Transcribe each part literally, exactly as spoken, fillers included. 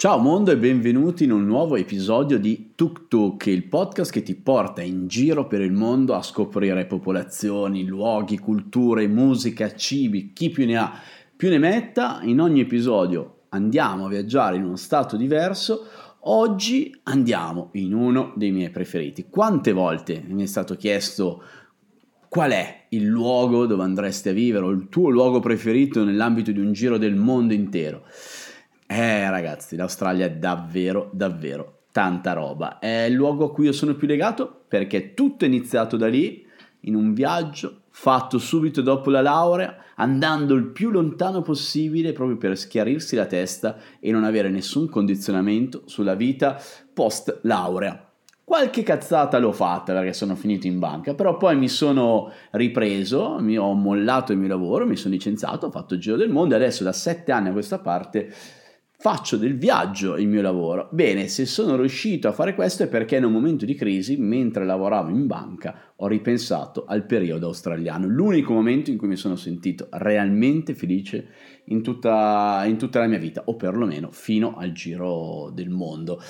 Ciao mondo e benvenuti in un nuovo episodio di Tuk Tuk, il podcast che ti porta in giro per il mondo a scoprire popolazioni, luoghi, culture, musica, cibi, chi più ne ha più ne metta. In ogni episodio andiamo a viaggiare in uno stato diverso. Oggi andiamo in uno dei miei preferiti. Quante volte mi è stato chiesto qual è il luogo dove andresti a vivere o il tuo luogo preferito nell'ambito di un giro del mondo intero? Eh ragazzi, l'Australia è davvero, davvero tanta roba. È il luogo a cui io sono più legato perché tutto è iniziato da lì, in un viaggio fatto subito dopo la laurea, andando il più lontano possibile proprio per schiarirsi la testa e non avere nessun condizionamento sulla vita post laurea. Qualche cazzata l'ho fatta perché sono finito in banca, però poi mi sono ripreso, mi ho mollato il mio lavoro, mi sono licenziato, ho fatto il giro del mondo e adesso da sette anni a questa parte faccio del viaggio il mio lavoro. Bene, se sono riuscito a fare questo è perché in un momento di crisi, mentre lavoravo in banca, ho ripensato al periodo australiano, l'unico momento in cui mi sono sentito realmente felice in tutta, in tutta la mia vita, o perlomeno fino al giro del mondo.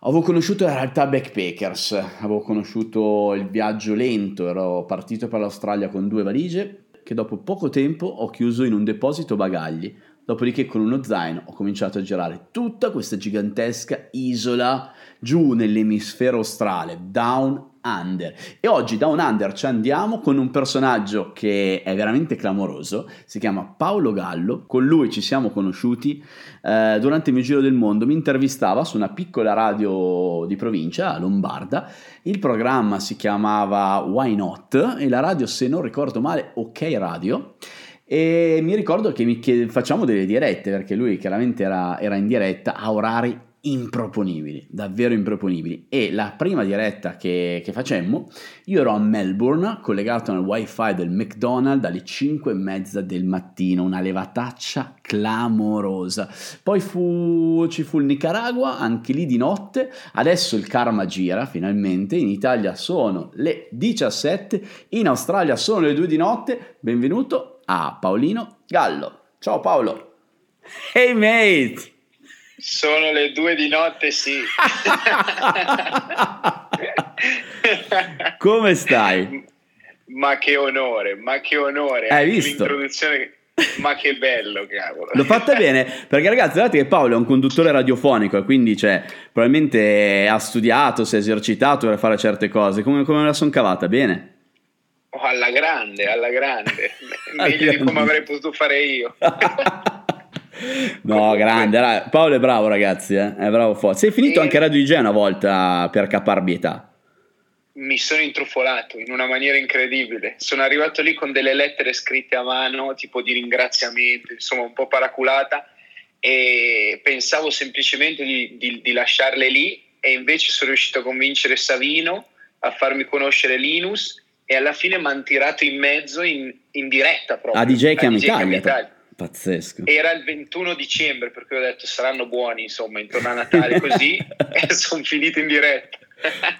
Avevo conosciuto in realtà backpackers, avevo conosciuto il viaggio lento, ero partito per l'Australia con due valigie che dopo poco tempo ho chiuso in un deposito bagagli. Dopodiché con uno zaino ho cominciato a girare tutta questa gigantesca isola giù nell'emisfero australe, Down Under. E oggi Down Under ci andiamo con un personaggio che è veramente clamoroso, si chiama Paolo Gallo. Con lui ci siamo conosciuti eh, durante il mio giro del mondo, mi intervistava su una piccola radio di provincia, lombarda. Il programma si chiamava Why Not e la radio, se non ricordo male, OK Radio. E mi ricordo che mi chiede, facciamo delle dirette, perché lui chiaramente era, era in diretta a orari improponibili, davvero improponibili. E la prima diretta che, che facemmo, io ero a Melbourne, collegato al wifi del McDonald's alle cinque e mezza del mattino, una levataccia clamorosa. Poi fu, ci fu il Nicaragua, anche lì di notte. Adesso il karma gira finalmente, in Italia sono le diciassette, in Australia sono le due di notte. Benvenuto a Paolino Gallo. Ciao Paolo. Hey mate. Sono le due di notte, sì. Come stai? Ma che onore, ma che onore. Hai visto? L'introduzione, ma che bello, cavolo. L'ho fatta bene, perché ragazzi, guardate che Paolo è un conduttore radiofonico e quindi cioè, probabilmente ha studiato, si è esercitato per fare certe cose. Come, come la son cavata? Bene? Oh, alla grande, alla grande, meglio di come avrei potuto fare io. No, grande, Paolo è bravo ragazzi, eh? È bravo forte. Sei finito e... anche a Radio Igea una volta per caparbietà. Mi sono intrufolato in una maniera incredibile, sono arrivato lì con delle lettere scritte a mano, tipo di ringraziamento, insomma un po' paraculata, e pensavo semplicemente di, di, di lasciarle lì, e invece sono riuscito a convincere Savino a farmi conoscere Linus, e alla fine mi hanno tirato in mezzo in, in diretta proprio. A D J che Italia. Pazzesco. Era il ventuno dicembre, per cui ho detto saranno buoni, insomma, intorno a Natale così, e sono finito in diretta.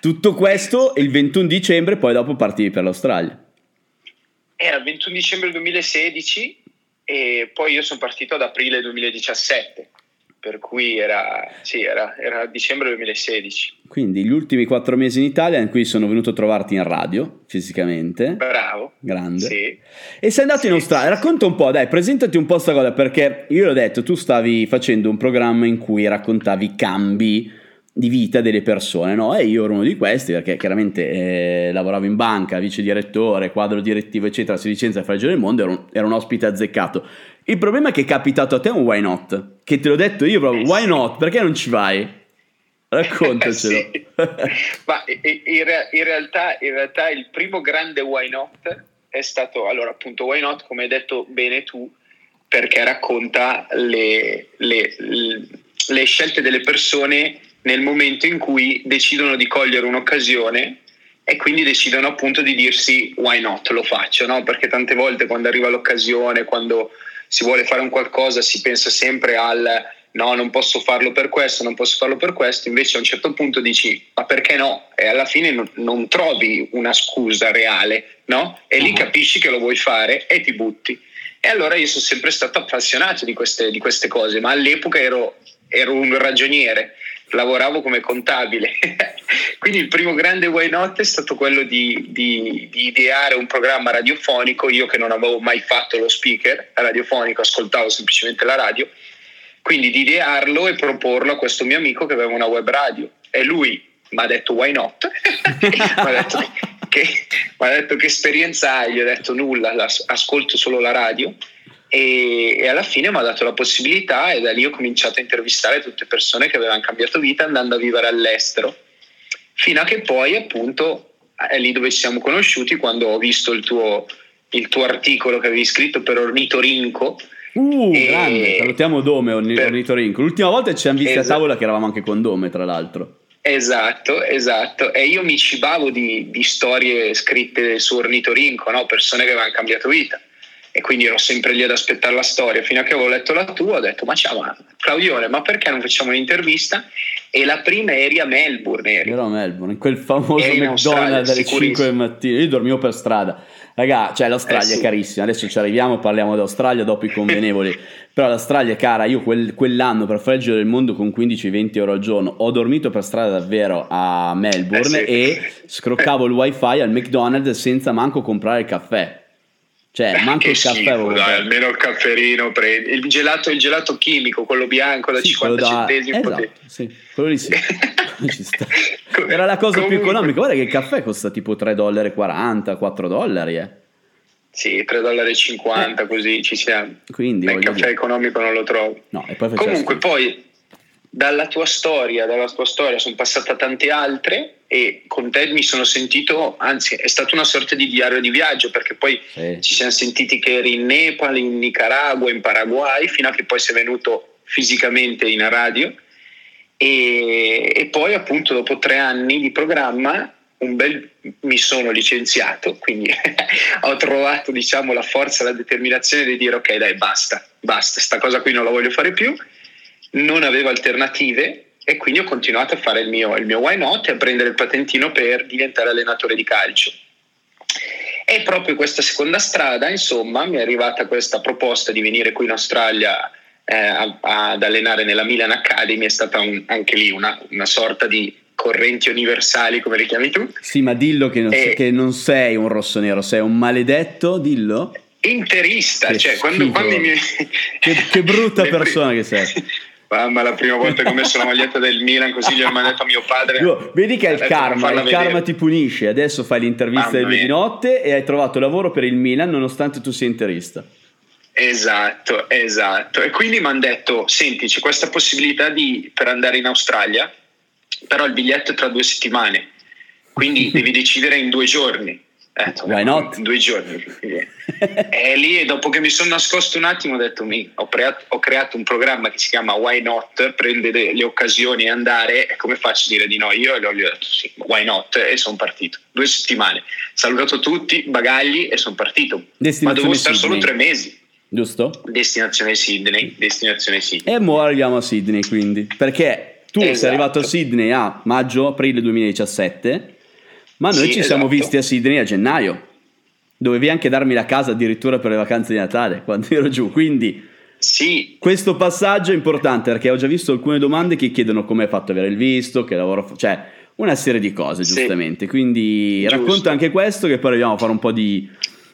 Tutto questo il ventuno dicembre, poi dopo partivi per l'Australia. Era il ventuno dicembre duemilasedici e poi io sono partito ad aprile duemiladiciassette, per cui era, sì, era, era dicembre duemilasedici. Quindi gli ultimi quattro mesi in Italia in cui sono venuto a trovarti in radio, fisicamente. Bravo. Grande. Sì. E sei andato sì, in Australia. Racconta un po', dai, presentati un po' sta cosa, perché io l'ho detto, tu stavi facendo un programma in cui raccontavi i cambi di vita delle persone, no? E io ero uno di questi, perché chiaramente eh, lavoravo in banca, vice direttore, quadro direttivo, eccetera, si licenzia a fare il giro del mondo, ero un, ero un ospite azzeccato. Il problema è che è capitato a te un why not, che te l'ho detto io proprio, eh, why sì. not, perché non ci vai? Raccontacelo. Sì. Ma in, re- in, realtà, in realtà il primo grande why not è stato, allora appunto why not, come hai detto bene tu, perché racconta le, le, le, le scelte delle persone nel momento in cui decidono di cogliere un'occasione e quindi decidono appunto di dirsi why not, lo faccio, no? Perché tante volte quando arriva l'occasione, quando si vuole fare un qualcosa, si pensa sempre al no, non posso farlo per questo, non posso farlo per questo, invece a un certo punto dici ma perché no? E alla fine non, non trovi una scusa reale, no? E lì capisci che lo vuoi fare e ti butti. E allora io sono sempre stato appassionato di queste, di queste cose, ma all'epoca ero ero un ragioniere, lavoravo come contabile. Quindi il primo grande why not è stato quello di, di, di ideare un programma radiofonico. Io che non avevo mai fatto lo speaker radiofonico, ascoltavo semplicemente la radio, quindi di idearlo e proporlo a questo mio amico che aveva una web radio, e lui mi ha detto why not. Mi ha detto che, m'ha detto che esperienza hai? Gli ho detto nulla, ascolto solo la radio. E, e alla fine mi ha dato la possibilità, e da lì ho cominciato a intervistare tutte persone che avevano cambiato vita andando a vivere all'estero, fino a che poi appunto è lì dove ci siamo conosciuti, quando ho visto il tuo, il tuo articolo che avevi scritto per Ornitorinco. Uh, e... grande, salutiamo Dome, Ornitorinco per... l'ultima volta ci siamo visti, esatto, a tavola, che eravamo anche con Dome tra l'altro. Esatto, esatto, e io mi cibavo di, di storie scritte su Ornitorinco, no? Persone che avevano cambiato vita, e quindi ero sempre lì ad aspettare la storia, fino a che avevo letto la tua, ho detto ma ciao Claudione, ma perché non facciamo un'intervista? E la prima eri a Melbourne, eri. Ero a Melbourne, quel famoso McDonald's alle cinque del mattino, io dormivo per strada, raga, cioè l'Australia eh sì. è carissima, adesso ci arriviamo, parliamo d'Australia dopo i convenevoli, però l'Australia è cara. Io quel, quell'anno per fare il giro del mondo con quindici venti euro al giorno ho dormito per strada davvero a Melbourne, eh sì. e scroccavo il wifi al McDonald's senza manco comprare il caffè. Cioè, manco il caffè, schifo, dai, almeno il cafferino prendi. Il gelato, il gelato chimico, quello bianco da sì, cinquanta da... centesimi. Esatto, sì, quello lì sì. Ci sta. Era la cosa comunque... più economica. Guarda che il caffè costa tipo tre dollari e quaranta, quattro dollari. Eh. Sì, tre dollari e cinquanta, eh. Così ci siamo. Quindi, ma il caffè dire. economico non lo trovo. No, e poi comunque, questo. poi dalla tua storia, dalla tua storia sono passata tante altre. E con te mi sono sentito, anzi è stata una sorta di diario di viaggio, perché poi sì. ci siamo sentiti che eri in Nepal, in Nicaragua, in Paraguay, fino a che poi sei venuto fisicamente in radio, e, e poi appunto dopo tre anni di programma un bel mi sono licenziato, quindi ho trovato diciamo la forza, la determinazione di dire ok dai basta, basta, sta cosa qui non la voglio fare più, non avevo alternative. E quindi ho continuato a fare il mio, il mio why not e a prendere il patentino per diventare allenatore di calcio. E proprio questa seconda strada, insomma, mi è arrivata questa proposta di venire qui in Australia eh, a, ad allenare nella Milan Academy. È stata un, anche lì una, una sorta di correnti universali, come le chiami tu. Sì, ma dillo che non, e... che non sei un rossonero, sei un maledetto, dillo. Interista, che cioè quando, quando i miei... che, che brutta persona che sei. Mamma, la prima volta che ho messo la maglietta del Milan così gli ho mandato a mio padre. No, vedi che è il karma, il vedere. karma ti punisce. Adesso fai l'intervista delle due di notte e hai trovato lavoro per il Milan nonostante tu sia interista. Esatto, esatto. E quindi mi hanno detto, senti, c'è questa possibilità di, per andare in Australia, però il biglietto è tra due settimane, quindi devi decidere in due giorni. Eh, Why not? In due giorni. E lì, dopo che mi sono nascosto un attimo, ho detto mi, ho, preato, ho creato un programma che si chiama Why Not, prendere le occasioni e andare, come faccio a dire di no? Io e gli ho detto sì, why not? E sono partito. Due settimane, salutato tutti, bagagli, e sono partito. Ma dovevo stare solo tre mesi. Giusto? Destinazione Sydney, destinazione Sydney. E mo arriviamo a Sydney, quindi. Perché tu esatto. sei arrivato a Sydney a maggio-aprile duemiladiciassette. Ma noi sì, ci esatto. siamo visti a Sydney a gennaio, dovevi anche darmi la casa addirittura per le vacanze di Natale quando ero giù, quindi sì. questo passaggio è importante, perché ho già visto alcune domande che chiedono come hai fatto avere il visto, che lavoro, cioè una serie di cose giustamente, sì. quindi Giusto. racconta anche questo, che poi andiamo a fare un po' di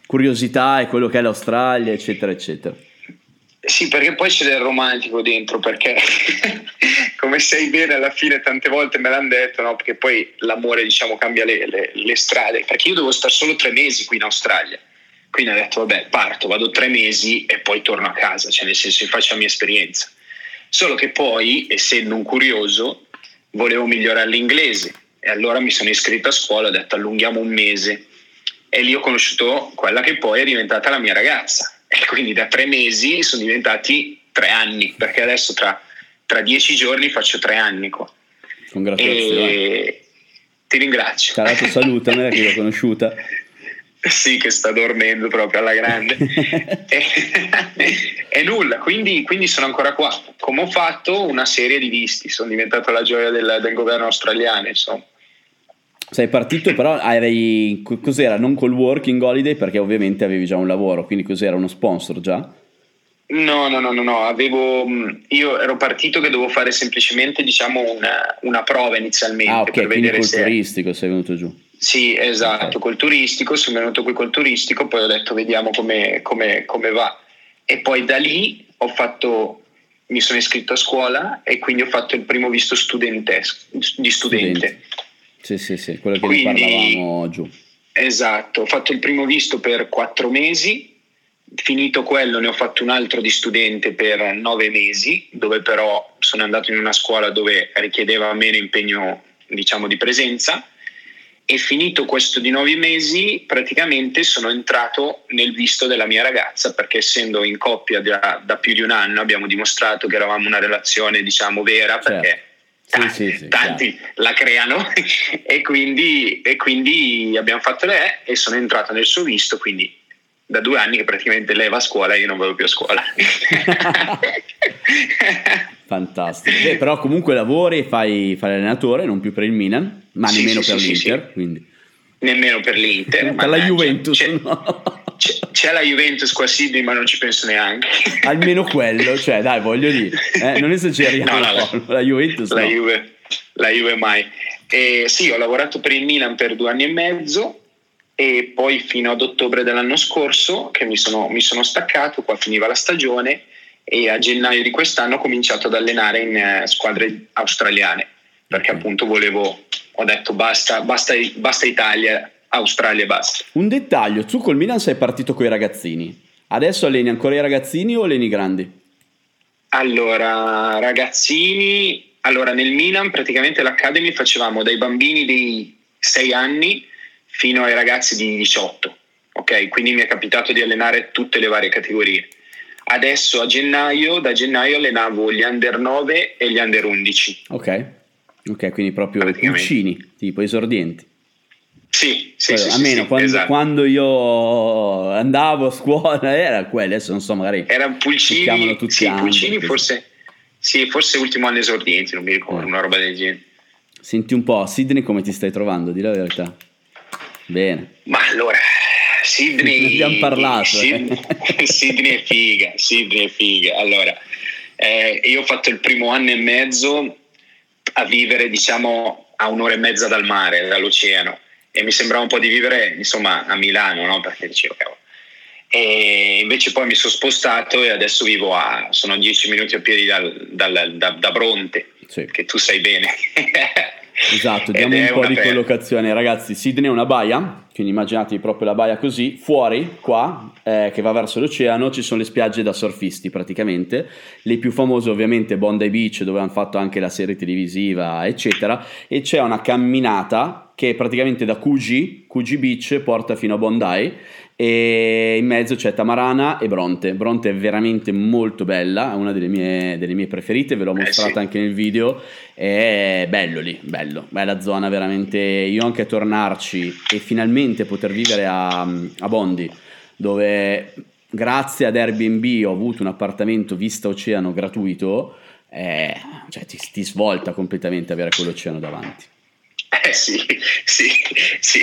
curiosità e quello che è l'Australia eccetera eccetera. Sì, perché poi c'è del romantico dentro, perché come sai bene alla fine tante volte me l'hanno detto, no? Perché poi l'amore diciamo cambia le, le, le strade, perché io devo stare solo tre mesi qui in Australia, quindi ho detto vabbè parto, vado tre mesi e poi torno a casa, cioè nel senso faccio la mia esperienza, solo che poi essendo un curioso volevo migliorare l'inglese e allora mi sono iscritto a scuola, ho detto allunghiamo un mese, e lì ho conosciuto quella che poi è diventata la mia ragazza. E quindi da tre mesi sono diventati tre anni, perché adesso tra, tra dieci giorni faccio tre anni qua. Congratulazioni. E... ti ringrazio. Carato, salutami, che l'ho conosciuta. Sì, che sta dormendo proprio alla grande. E nulla, quindi, quindi sono ancora qua. Come ho fatto una serie di visti, sono diventato la gioia del, del governo australiano, insomma. Sei partito però, eri, cos'era, non col working holiday perché ovviamente avevi già un lavoro, quindi cos'era, uno sponsor già? No, no, no, no, no. Avevo, io ero partito che dovevo fare semplicemente, diciamo, una, una prova inizialmente. Ah, ok, per vedere col se... turistico sei venuto giù. Sì, esatto, okay. Col turistico, sono venuto qui col turistico, poi ho detto vediamo come, come, come va. E poi da lì ho fatto, mi sono iscritto a scuola e quindi ho fatto il primo visto studentes, di studente. Sì, sì, sì, quello che quindi, ne parlavamo giù. Esatto, ho fatto il primo visto per quattro mesi. Finito quello ne ho fatto un altro di studente per nove mesi, dove però sono andato in una scuola dove richiedeva meno impegno, diciamo, di presenza, e finito questo di nove mesi praticamente sono entrato nel visto della mia ragazza, perché essendo in coppia da, da più di un anno abbiamo dimostrato che eravamo una relazione, diciamo, vera, certo. Perché tanti, sì, sì, sì, tanti certo. La creano e, quindi, e quindi abbiamo fatto l'E e sono entrato nel suo visto, quindi da due anni che praticamente lei va a scuola e io non vado più a scuola. Fantastico. Beh, però comunque lavori e fai, fai allenatore, non più per il Milan, ma sì, nemmeno, sì, per sì, l'Inter, sì. Quindi. Nemmeno per l'Inter. Per la Juventus. C'è, no? c'è, c'è la Juventus qua a Sydney, ma non ci penso neanche. Almeno quello, cioè dai, voglio dire, eh, non esageriamo. No, no, no, la Juventus la no. Juve, la Juve mai. Eh, sì, ho lavorato per il Milan per due anni e mezzo, e poi fino ad ottobre dell'anno scorso che mi sono, mi sono staccato, qua finiva la stagione, e a gennaio di quest'anno ho cominciato ad allenare in squadre australiane, perché appunto volevo, ho detto basta, basta, basta Italia, Australia e basta. Un dettaglio, tu col Milan sei partito con i ragazzini, adesso alleni ancora i ragazzini o alleni grandi? Allora ragazzini, allora nel Milan praticamente l'Academy facevamo dai bambini dei sei anni fino ai ragazzi di diciotto, ok? Quindi mi è capitato di allenare tutte le varie categorie. Adesso a gennaio, da gennaio allenavo gli under nove e gli under undici. Ok, ok, quindi proprio pulcini, tipo esordienti. Sì, sì, quello, sì, almeno sì, quando, esatto. Quando io andavo a scuola era quello, adesso non so, magari erano pulcini, tutti sì, pulcini forse, sì, forse ultimo anno esordienti, non mi ricordo, eh. Una roba del genere. Senti un po', Sydney, come ti stai trovando? Di la verità. Bene. Ma allora, Sydney. Abbiamo parlato. Sydney, eh. Sydney è figa. Sydney è figa. Allora, eh, io ho fatto il primo anno e mezzo a vivere, diciamo, a un'ora e mezza dal mare, dall'oceano, e mi sembrava un po' di vivere, insomma, a Milano, no? Perché dicevo, cavolo. E invece poi mi sono spostato e adesso vivo a, sono dieci minuti a piedi dal, dal, da, da Bronte, sì. Che tu sai bene. Esatto, diamo un po' di collocazione, ragazzi. Sydney è una baia, quindi immaginatevi proprio la baia così, fuori qua, eh, che va verso l'oceano, ci sono le spiagge da surfisti praticamente, le più famose ovviamente Bondi Beach, dove hanno fatto anche la serie televisiva eccetera, e c'è una camminata che praticamente da Coogee, Coogee Beach porta fino a Bondi, e in mezzo c'è Tamarama e Bronte. Bronte è veramente molto bella, è una delle mie, delle mie preferite, ve l'ho mostrata eh sì. Anche nel video, è bello lì, bello, è la zona veramente, io anche a tornarci e finalmente poter vivere a, a Bondi, dove grazie ad Airbnb ho avuto un appartamento vista oceano gratuito, eh, cioè ti, ti svolta completamente avere quell'oceano davanti. Eh sì, sì, sì,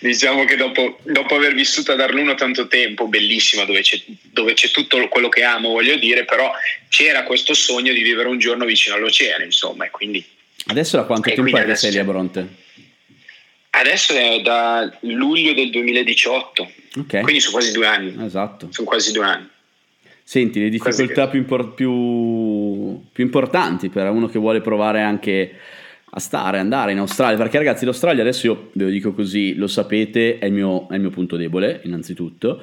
diciamo che dopo, dopo aver vissuto ad Arluno tanto tempo, bellissima, dove c'è, dove c'è tutto quello che amo, voglio dire, però c'era questo sogno di vivere un giorno vicino all'oceano, insomma, e quindi... Adesso da quanto tempo è che sei lì a Bronte? Adesso è da luglio del duemiladiciotto, okay. Quindi sono quasi due anni. Esatto. Sono quasi due anni. Senti, le difficoltà più, impor- più, più importanti per uno che vuole provare anche... a stare, andare in Australia, perché ragazzi l'Australia adesso io ve lo dico così, lo sapete, è il mio, è il mio punto debole innanzitutto,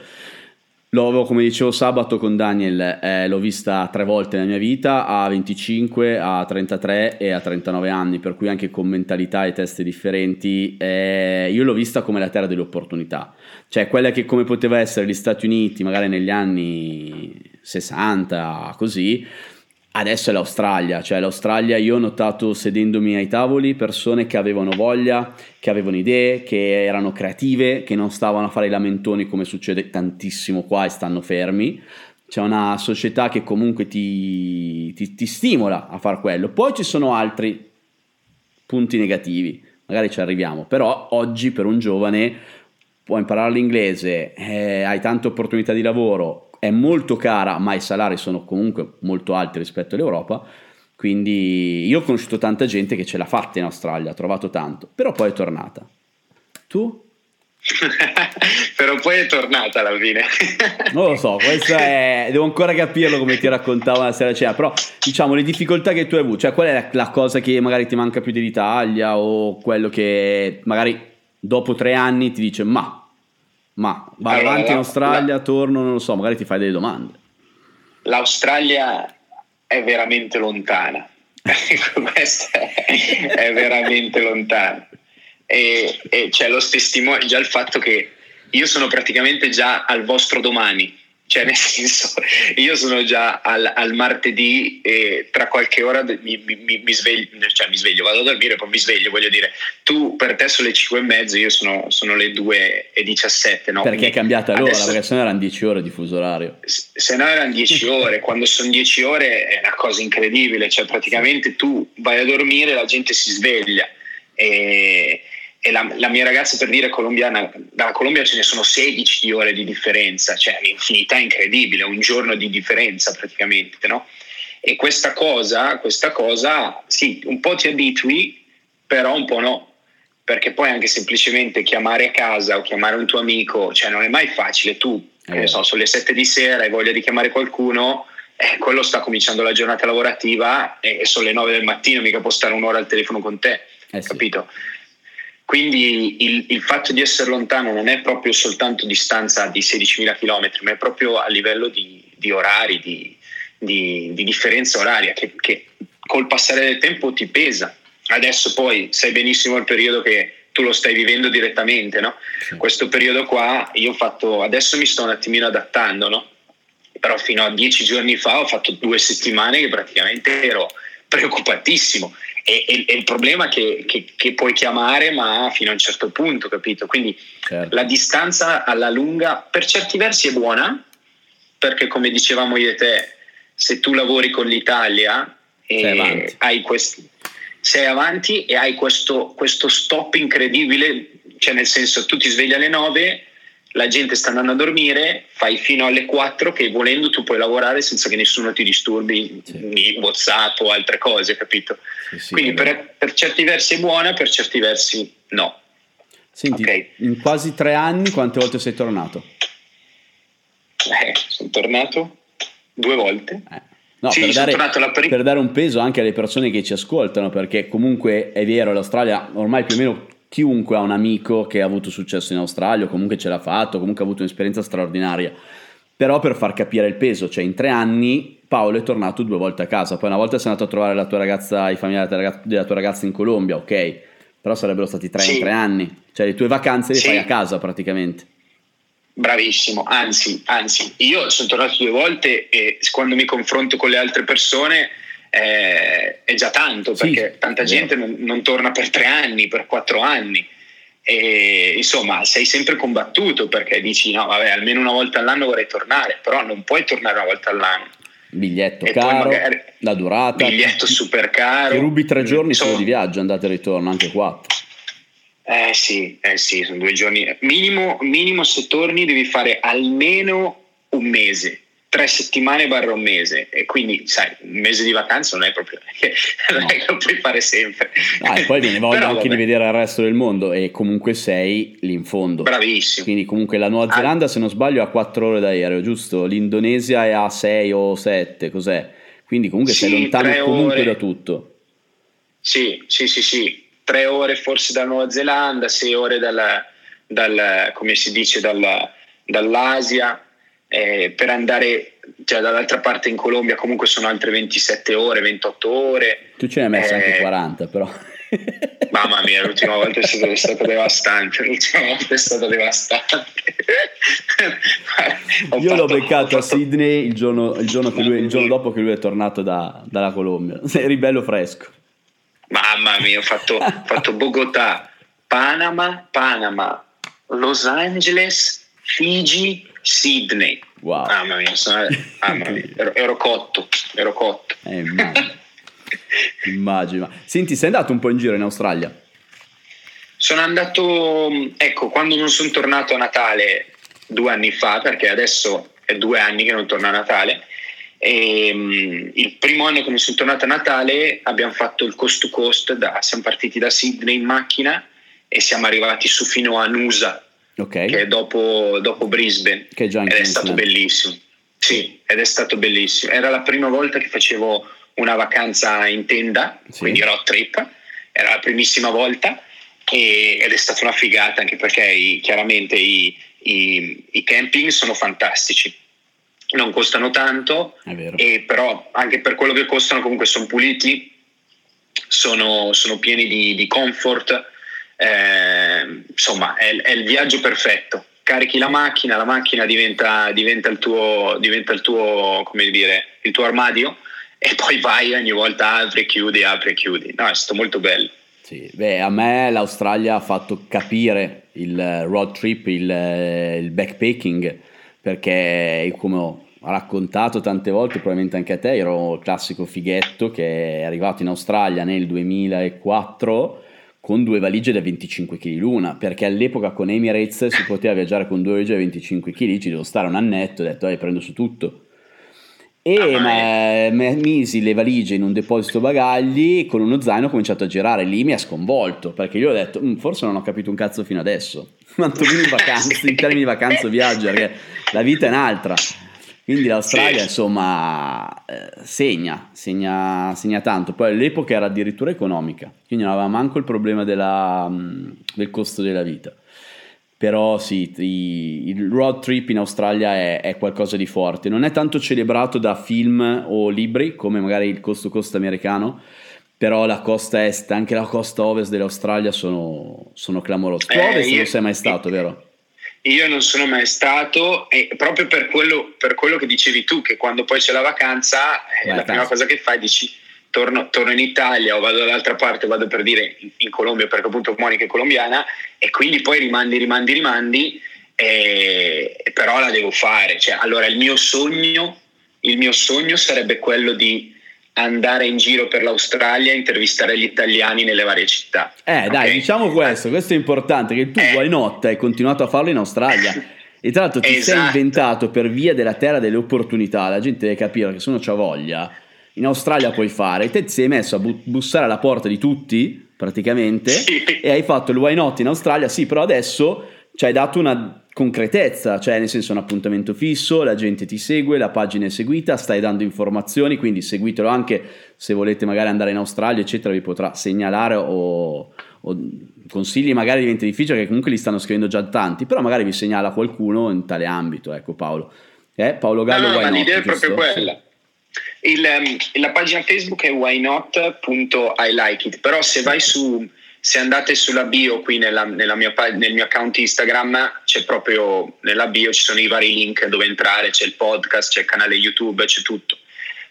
lo avevo, come dicevo sabato con Daniel, eh, l'ho vista tre volte nella mia vita, a venticinque, a trentatré e a trentanove anni, per cui anche con mentalità e teste differenti, eh, io l'ho vista come la terra delle opportunità, cioè quella che come poteva essere gli Stati Uniti magari negli anni sessanta così, adesso è l'Australia, cioè l'Australia io ho notato sedendomi ai tavoli persone che avevano voglia, che avevano idee, che erano creative, che non stavano a fare i lamentoni come succede tantissimo qua e stanno fermi, c'è una società che comunque ti, ti, ti stimola a far quello, poi ci sono altri punti negativi, magari ci arriviamo, però oggi per un giovane può imparare l'inglese, eh, hai tante opportunità di lavoro, è molto cara, ma i salari sono comunque molto alti rispetto all'Europa, quindi io ho conosciuto tanta gente che ce l'ha fatta in Australia, ha trovato tanto, però poi è tornata. Tu? Però poi è tornata alla fine. Non lo so, questo è... devo ancora capirlo, come ti raccontavo la sera cena, però diciamo le difficoltà che tu hai avuto, cioè qual è la, la cosa che magari ti manca più dell'Italia, o quello che magari dopo tre anni ti dice ma ma vai allora, avanti la, in Australia, la, torno, non lo so, magari ti fai delle domande. L'Australia è veramente lontana. Questa è, è veramente lontana. E, e c'è lo testimone, già il fatto che io sono praticamente già al vostro domani, cioè nel senso io sono già al, al martedì e tra qualche ora mi, mi, mi sveglio, cioè mi sveglio, vado a dormire, poi mi sveglio, voglio dire, tu per te sono le cinque e mezzo, io sono, sono le due e diciassette, no? Perché è cambiata l'ora, adesso... perché sennò erano dieci ore di fuso orario, se no erano dieci ore, quando sono dieci ore è una cosa incredibile, cioè praticamente tu vai a dormire, la gente si sveglia. E, e la, la mia ragazza, per dire, colombiana, dalla Colombia ce ne sono sedici di ore di differenza, cioè un'infinità incredibile, un giorno di differenza praticamente, no? E questa cosa, questa cosa sì, un po' ti abitui, però un po' no, perché poi anche semplicemente chiamare a casa o chiamare un tuo amico, cioè non è mai facile. Tu eh. non so, sono le sette di sera e voglia di chiamare qualcuno, eh, quello sta cominciando la giornata lavorativa e sono le nove del mattino, mica può stare un'ora al telefono con te. Eh sì. Capito? Quindi il, il fatto di essere lontano non è proprio soltanto distanza di sedicimila chilometri, ma è proprio a livello di, di orari, di, di, di differenza oraria che, che col passare del tempo ti pesa. Adesso poi sai benissimo il periodo che tu lo stai vivendo direttamente, no? Sì. Questo periodo qua io ho fatto, adesso mi sto un attimino adattando, no? Però fino a dieci giorni fa ho fatto due settimane che praticamente ero preoccupatissimo. E, e, e il problema è che, che, che puoi chiamare, ma fino a un certo punto, capito? Quindi certo. La distanza alla lunga per certi versi è buona, perché come dicevamo io e te, se tu lavori con l'Italia e sei avanti, hai questi, sei avanti e hai questo, questo stop incredibile, cioè nel senso tu ti svegli alle nove, la gente sta andando a dormire, fai fino alle quattro che volendo tu puoi lavorare senza che nessuno ti disturbi, sì. WhatsApp o altre cose, capito? Sì, sì, quindi per, per certi versi è buona, per certi versi no. Senti, okay. In quasi tre anni quante volte sei tornato? Eh, sono tornato due volte. Eh. No, sì, per, dare, per... per dare un peso anche alle persone che ci ascoltano, perché comunque è vero, l'Australia ormai più o meno... chiunque ha un amico che ha avuto successo in Australia o comunque ce l'ha fatto, comunque ha avuto un'esperienza straordinaria, però per far capire il peso, cioè in tre anni Paolo è tornato due volte a casa, poi una volta sei andato a trovare la tua ragazza, i familiari della tua ragazza in Colombia, ok, però sarebbero stati tre sì. in tre anni, cioè le tue vacanze le sì. fai a casa praticamente. Bravissimo, anzi, anzi, io sono tornato due volte e quando mi confronto con le altre persone... è già tanto, perché sì, tanta gente non, non torna per tre anni, per quattro anni e insomma sei sempre combattuto, perché dici no vabbè almeno una volta all'anno vorrei tornare, però non puoi tornare una volta all'anno, biglietto e caro, magari, la durata, biglietto super caro, ti rubi tre giorni insomma, solo di viaggio, andate e ritorno, anche quattro. Eh sì, eh sì, sono due giorni minimo, minimo se torni devi fare almeno un mese, tre settimane barra un mese, e quindi sai un mese di vacanza non è proprio no. non è che lo puoi fare sempre. Ah, e poi viene voglia però, anche vabbè. Di vedere il resto del mondo e comunque sei lì in fondo. Bravissimo. Quindi comunque la Nuova Zelanda ah. se non sbaglio ha quattro ore d'aereo, giusto? L'Indonesia è a sei o sette, cos'è? Quindi comunque sì, sei lontano comunque ore. Da tutto. Sì, sì, sì, sì, tre ore forse dalla Nuova Zelanda, sei ore dalla, dal, come si dice, dalla, dall'Asia. Eh, per andare cioè, dall'altra parte in Colombia comunque sono altre ventisette ore, ventotto ore. Tu ce ne hai messo eh, anche quaranta però. Mamma mia, l'ultima volta è stato, è stato devastante, l'ultima volta è stato devastante. Io fatto, l'ho beccato fatto... a Sydney il giorno, il, giorno che lui, il giorno dopo che lui è tornato da, dalla Colombia, eri bello fresco. Mamma mia, ho fatto, fatto Bogotà, Panama, Panama, Los Angeles, Fiji, Sydney. Wow. Ah, mamma mia, sono... ah, mamma mia. Ero, ero cotto, ero cotto. Eh, immagino. Immagino. Senti, sei andato un po' in giro in Australia? Sono andato, ecco, quando non sono tornato a Natale due anni fa, perché adesso è due anni che non torno a Natale. E, um, il primo anno che mi sono tornato a Natale abbiamo fatto il coast to coast, da, siamo partiti da Sydney in macchina e siamo arrivati su fino a Nusa, okay, che è dopo, dopo Brisbane, che è già ed è stato bellissimo. Sì, ed è stato bellissimo. Era la prima volta che facevo una vacanza in tenda, sì, quindi road trip, era la primissima volta e, ed è stata una figata, anche perché i, chiaramente i, i, i camping sono fantastici. Non costano tanto, e però anche per quello che costano comunque sono puliti, sono, sono pieni di, di comfort, eh, insomma è, è il viaggio perfetto. Carichi la macchina, la macchina diventa, diventa il tuo, diventa il tuo, come dire, il tuo armadio, e poi vai ogni volta, apri e chiudi, apri e chiudi. No, è stato molto bello. Sì, beh, a me l'Australia ha fatto capire il road trip, il, il backpacking, perché come ho raccontato tante volte, probabilmente anche a te, ero il classico fighetto che è arrivato in Australia nel duemilaquattro con due valigie da venticinque chili l'una, perché all'epoca con Emirates si poteva viaggiare con due valigie da venticinque chili, ci devo stare un annetto, ho detto, eh, prendo su tutto. E mi misi le valigie in un deposito bagagli, con uno zaino ho cominciato a girare, lì mi ha sconvolto, perché io ho detto, forse non ho capito un cazzo fino adesso, quantomeno in vacanza, in termini di vacanza o viaggio, perché la vita è un'altra. Quindi l'Australia, insomma, segna, segna, segna tanto. Poi all'epoca era addirittura economica, quindi non aveva manco il problema della, del costo della vita. Però sì, il road trip in Australia è, è qualcosa di forte. Non è tanto celebrato da film o libri, come magari il coast to coast americano, però la costa est, anche la costa ovest dell'Australia sono, sono clamorosi. Tu eh, ovest io, non sei mai stato, io, vero? Io non sono mai stato, e proprio per quello, per quello che dicevi tu, che quando poi c'è la vacanza, eh, la prima cosa che fai dici... Torno, torno in Italia o vado dall'altra parte, vado per dire in, in Colombia, perché appunto Monica è colombiana, e quindi poi rimandi, rimandi, rimandi, e, e però la devo fare. Cioè, allora il mio sogno, il mio sogno sarebbe quello di andare in giro per l'Australia e intervistare gli italiani nelle varie città. Eh, okay? Dai, diciamo questo, questo è importante, che tu eh. why not hai continuato a farlo in Australia. E tra l'altro ti esatto. sei inventato per via della terra delle opportunità, la gente deve capire che se uno c'ha voglia... In Australia puoi fare, te ti sei messo a bussare alla porta di tutti praticamente, sì, e hai fatto il why not in Australia, sì, però adesso ci hai dato una concretezza, cioè nel senso un appuntamento fisso, la gente ti segue, la pagina è seguita, stai dando informazioni, quindi seguitelo anche se volete magari andare in Australia eccetera, vi potrà segnalare o, o consigli, magari diventa difficile perché comunque li stanno scrivendo già tanti, però magari vi segnala qualcuno in tale ambito, ecco Paolo. Eh, Paolo Gallo, no, no, why not, l'idea è proprio quella. Il, la pagina Facebook è why not punto I like it, però se vai su, se andate sulla bio qui nella, nella mia, nel mio account Instagram, c'è proprio nella bio, ci sono i vari link dove entrare, c'è il podcast, c'è il canale YouTube, c'è tutto.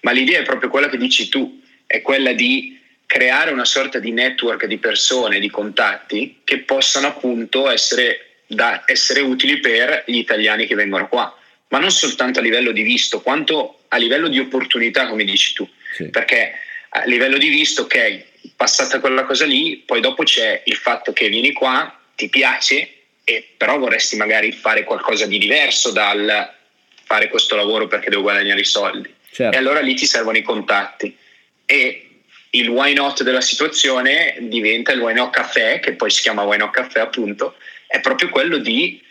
Ma l'idea è proprio quella che dici tu, è quella di creare una sorta di network di persone, di contatti che possano appunto essere, da, essere utili per gli italiani che vengono qua, ma non soltanto a livello di visto quanto a livello di opportunità, come dici tu, sì, perché a livello di visto, ok, passata quella cosa lì, poi dopo c'è il fatto che vieni qua, ti piace, e però vorresti magari fare qualcosa di diverso dal fare questo lavoro perché devo guadagnare i soldi, certo, e allora lì ti servono i contatti, e il why not della situazione diventa il why not caffè, che poi si chiama why not caffè appunto, è proprio quello di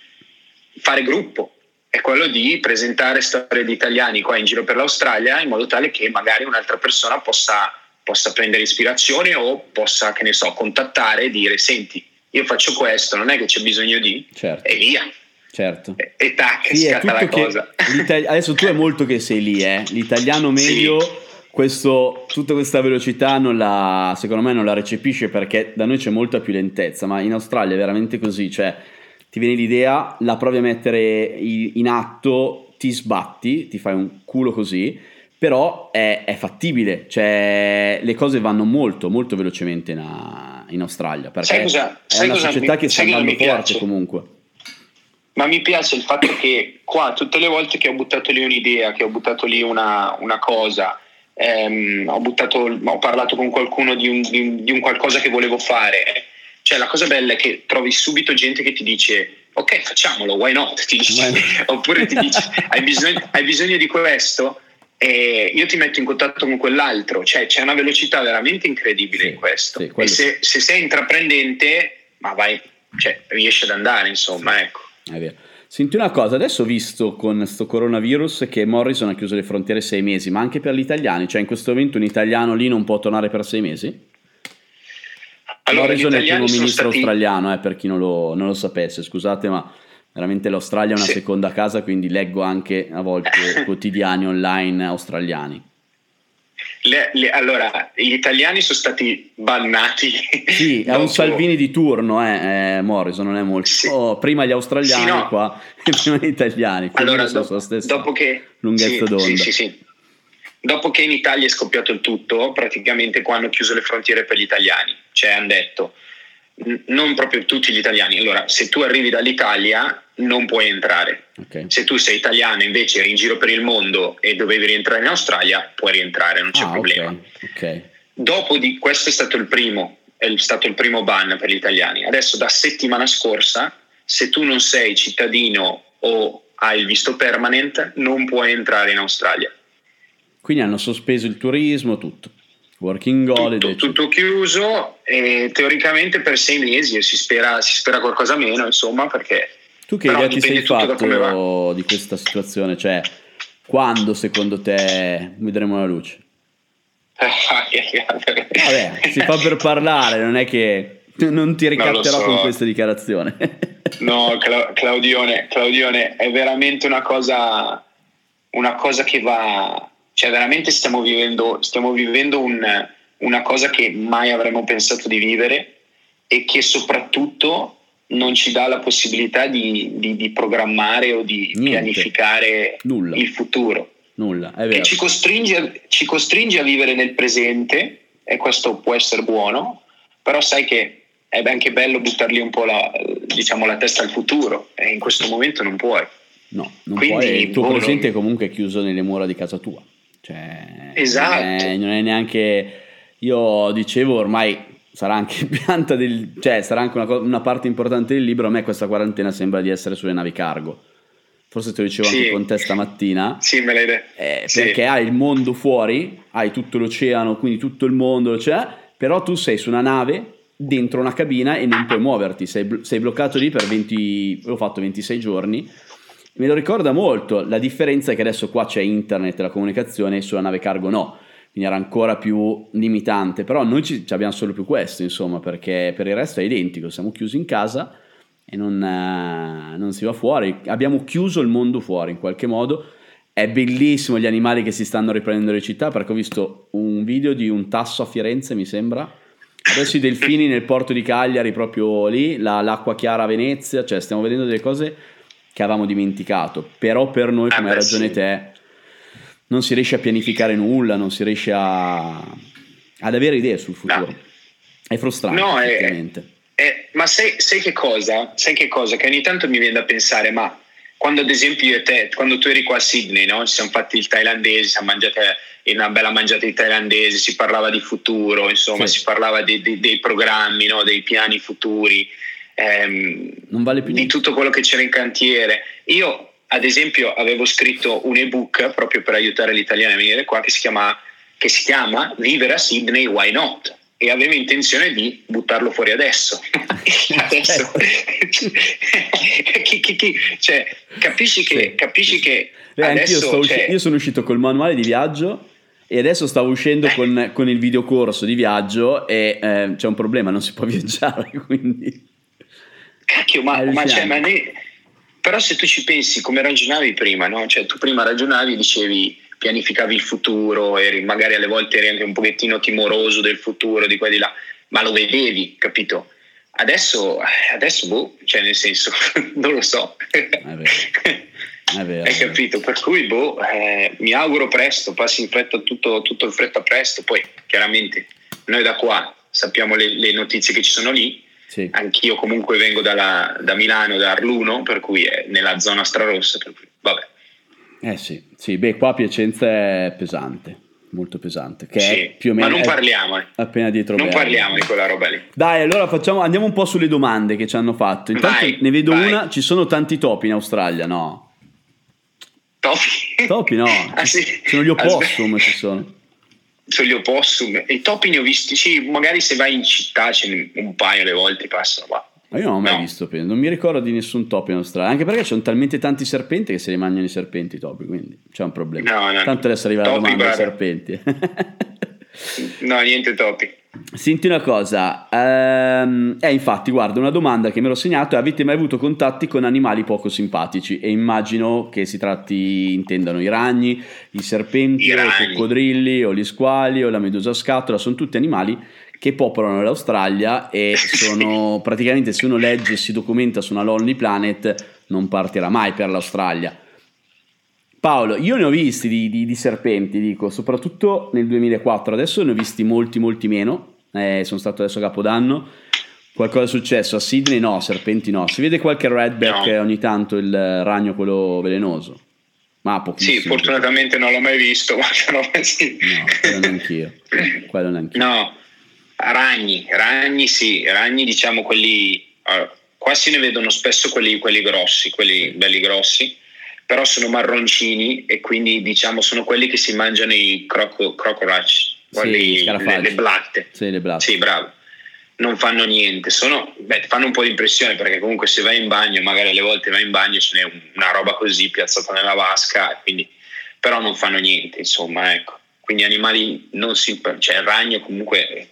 fare gruppo, è quello di presentare storie di italiani qua in giro per l'Australia in modo tale che magari un'altra persona possa, possa prendere ispirazione o possa, che ne so, contattare e dire senti, io faccio questo, non è che c'è bisogno di, certo, e via, certo, e, e tac, sì, scatta la cosa. Adesso tu è molto che sei lì, eh? L'italiano medio, sì, questo, tutta questa velocità non la, secondo me non la recepisce, perché da noi c'è molta più lentezza, ma in Australia è veramente così, cioè ti viene l'idea, la provi a mettere in atto, ti sbatti, ti fai un culo così, però è, è fattibile, cioè le cose vanno molto, molto velocemente in, in Australia, perché sai cosa, è sai una cosa società mi, che sta andando forte comunque. Ma mi piace il fatto che qua tutte le volte che ho buttato lì un'idea, che ho buttato lì una, una cosa, ehm, ho, buttato, ho parlato con qualcuno di un, di un, di un qualcosa che volevo fare... Cioè la cosa bella è che trovi subito gente che ti dice ok, facciamolo, why not? Ti dici, oppure ti dici hai bisogno, hai bisogno di questo? E io ti metto in contatto con quell'altro, cioè c'è una velocità veramente incredibile, sì, in questo, sì, e se, se sei intraprendente, ma vai, cioè riesci ad andare, insomma, sì, ecco. È vero. Senti una cosa, adesso ho visto con sto coronavirus che Morrison ha chiuso le frontiere sei mesi, ma anche per gli italiani, cioè in questo momento un italiano lì non può tornare per sei mesi? Allora, Morrison è il primo ministro stati... australiano, eh, per chi non lo, non lo sapesse, scusate, ma... veramente l'Australia è una, sì, seconda casa, quindi leggo anche a volte quotidiani online australiani. Le, le, allora, gli italiani sono stati bannati. Sì, è un Salvini di turno, eh, eh, Morrison, non è molto. Sì. Oh, prima gli australiani, sì, no, qua, e prima gli italiani. Allora, do, la stessa dopo che lunghezza, sì, d'onda. Sì, sì, sì. Dopo che in Italia è scoppiato il tutto, praticamente qua hanno chiuso le frontiere per gli italiani, cioè hanno detto... non proprio tutti gli italiani, allora se tu arrivi dall'Italia non puoi entrare, okay, se tu sei italiano invece eri in giro per il mondo e dovevi rientrare in Australia puoi rientrare, non c'è ah, problema, okay. Okay. Dopo di questo è stato il primo è stato il primo ban per gli italiani. Adesso da settimana scorsa se tu non sei cittadino o hai il visto permanent non puoi entrare in Australia, quindi hanno sospeso il turismo, tutto working holiday, tutto, tutto chiuso, e teoricamente per sei mesi, e si spera, si spera qualcosa meno, insomma, perché tu che idea ti sei fatto di questa situazione, cioè quando secondo te vedremo la luce? Vabbè, si fa per parlare, non è che non ti ricatterò, no, con questa dichiarazione. No, Cla- Claudione Claudione è veramente una cosa una cosa che va, cioè veramente stiamo vivendo stiamo vivendo un, una cosa che mai avremmo pensato di vivere e che soprattutto non ci dà la possibilità di, di, di programmare o di Niente. pianificare Nulla. il futuro. Nulla, è vero. E ci costringe, ci costringe a vivere nel presente, e questo può essere buono, però sai che è anche bello buttargli un po' la, diciamo, la testa al futuro, e in questo momento non puoi. No, non Quindi, puoi, il tuo buono. presente è comunque chiuso nelle mura di casa tua. Cioè, esatto. non, è, non è neanche, io dicevo, ormai sarà anche pianta del, cioè sarà anche una, co- una parte importante del libro. A me questa quarantena sembra di essere sulle navi cargo, forse te lo dicevo, sì, anche con te stamattina, sì, me l'hai detto, eh, sì, perché hai il mondo fuori, hai tutto l'oceano, quindi tutto il mondo c'è, però tu sei su una nave dentro una cabina e non puoi muoverti, sei, bl- sei bloccato lì per venti, l'ho fatto ventisei giorni. Me lo ricorda molto, la differenza è che adesso qua c'è internet, la comunicazione, sulla nave cargo no, quindi era ancora più limitante, però noi ci, ci abbiamo solo più questo, insomma, perché per il resto è identico, siamo chiusi in casa e non, eh, non si va fuori, abbiamo chiuso il mondo fuori in qualche modo. È bellissimo gli animali che si stanno riprendendo le città, perché ho visto un video di un tasso a Firenze, mi sembra, adesso i delfini nel porto di Cagliari, proprio lì, la, l'acqua chiara a Venezia, cioè stiamo vedendo delle cose che avevamo dimenticato, però per noi, come hai ah, ragione sì. te, non si riesce a pianificare nulla, non si riesce a, ad avere idee sul futuro, no. È frustrante, no, è, è, ma sai, sai che cosa? Sai che cosa? Che ogni tanto mi viene da pensare, ma quando ad esempio io e te, quando tu eri qua a Sydney, no? Ci siamo fatti il thailandese, ci siamo mangiati una bella mangiata di thailandese, si parlava di futuro, insomma, sì, si parlava di, di, dei programmi, no? Dei piani futuri, non vale più di tutto quello che c'era in cantiere. Io ad esempio avevo scritto un ebook proprio per aiutare gli italiani a venire qua, che si chiama, che si chiama Vivere a Sydney Why Not, e avevo intenzione di buttarlo fuori adesso, adesso. chi, chi, chi? Cioè, capisci che, sì, capisci sì. che eh, adesso, cioè... usci- io sono uscito col manuale di viaggio e adesso stavo uscendo con, con il videocorso di viaggio e eh, c'è un problema, non si può viaggiare, quindi cacchio, ma, ma, cioè, ma ne... però se tu ci pensi come ragionavi prima, no? Cioè tu prima ragionavi, dicevi, pianificavi il futuro, eri, magari alle volte eri anche un pochettino timoroso del futuro, di qua e di là, ma lo vedevi, capito? Adesso, adesso boh, cioè nel senso, non lo so. È vero. È vero, hai capito? Per cui boh, eh, mi auguro presto, passi in fretta tutto, tutto in fretta presto, poi chiaramente noi da qua sappiamo le, le notizie che ci sono lì. Sì. Anch'io comunque vengo dalla, da Milano, da Arluno, per cui è nella zona strarossa, per cui, vabbè. Eh sì, sì, beh qua Piacenza è pesante, molto pesante, che sì, è più o meno, ma non parliamo appena dietro non Bergamo. Parliamo di quella roba lì. Dai, allora facciamo, andiamo un po' sulle domande che ci hanno fatto. Intanto vai, ne vedo vai. Una, ci sono tanti topi in Australia, no? Topi? Topi no, ah, sì. Sono gli opossum, ci sono. Sono gli opossum, e topi ne ho visti, sì, magari se vai in città ce un paio le volte passano qua. Ma io non ho mai no. visto, non mi ricordo di nessun topo in Australia, anche perché ci sono talmente tanti serpenti che se li mangiano i serpenti i topi, quindi c'è un problema. No, no, tanto adesso arriva topi, la domanda ai serpenti. No, niente topi. Senti una cosa, ehm, eh, infatti guarda, una domanda che mi ero segnato è: avete mai avuto contatti con animali poco simpatici? E immagino che si tratti, intendano i ragni, i serpenti, i, ragni. I coccodrilli o gli squali o la medusa scatola, sono tutti animali che popolano l'Australia e sono praticamente, se uno legge e si documenta su una Lonely Planet, non partirà mai per l'Australia. Paolo, io ne ho visti di, di, di serpenti, dico, soprattutto nel duemilaquattro, adesso ne ho visti molti molti meno, eh, sono stato adesso a Capodanno, qualcosa è successo, a Sydney no, serpenti no, si vede qualche redback no. ogni tanto, il ragno quello velenoso, ma pochissimo. Sì, fortunatamente non l'ho mai visto, ma non ho mai visto. No, quello neanch'io, quello neanch'io. No. Ragni, ragni sì, ragni diciamo quelli, allora, qua si ne vedono spesso quelli, quelli grossi, quelli belli grossi, però sono marroncini e quindi diciamo sono quelli che si mangiano i croco, crocoracci, quelli, sì, le, le blatte, sì, le blatte. Sì, bravo, non fanno niente, sono, beh, fanno un po' di impressione perché comunque se vai in bagno, magari alle volte vai in bagno ce n'è una roba così piazzata nella vasca, quindi, però non fanno niente, insomma, ecco, quindi animali non si, cioè il ragno comunque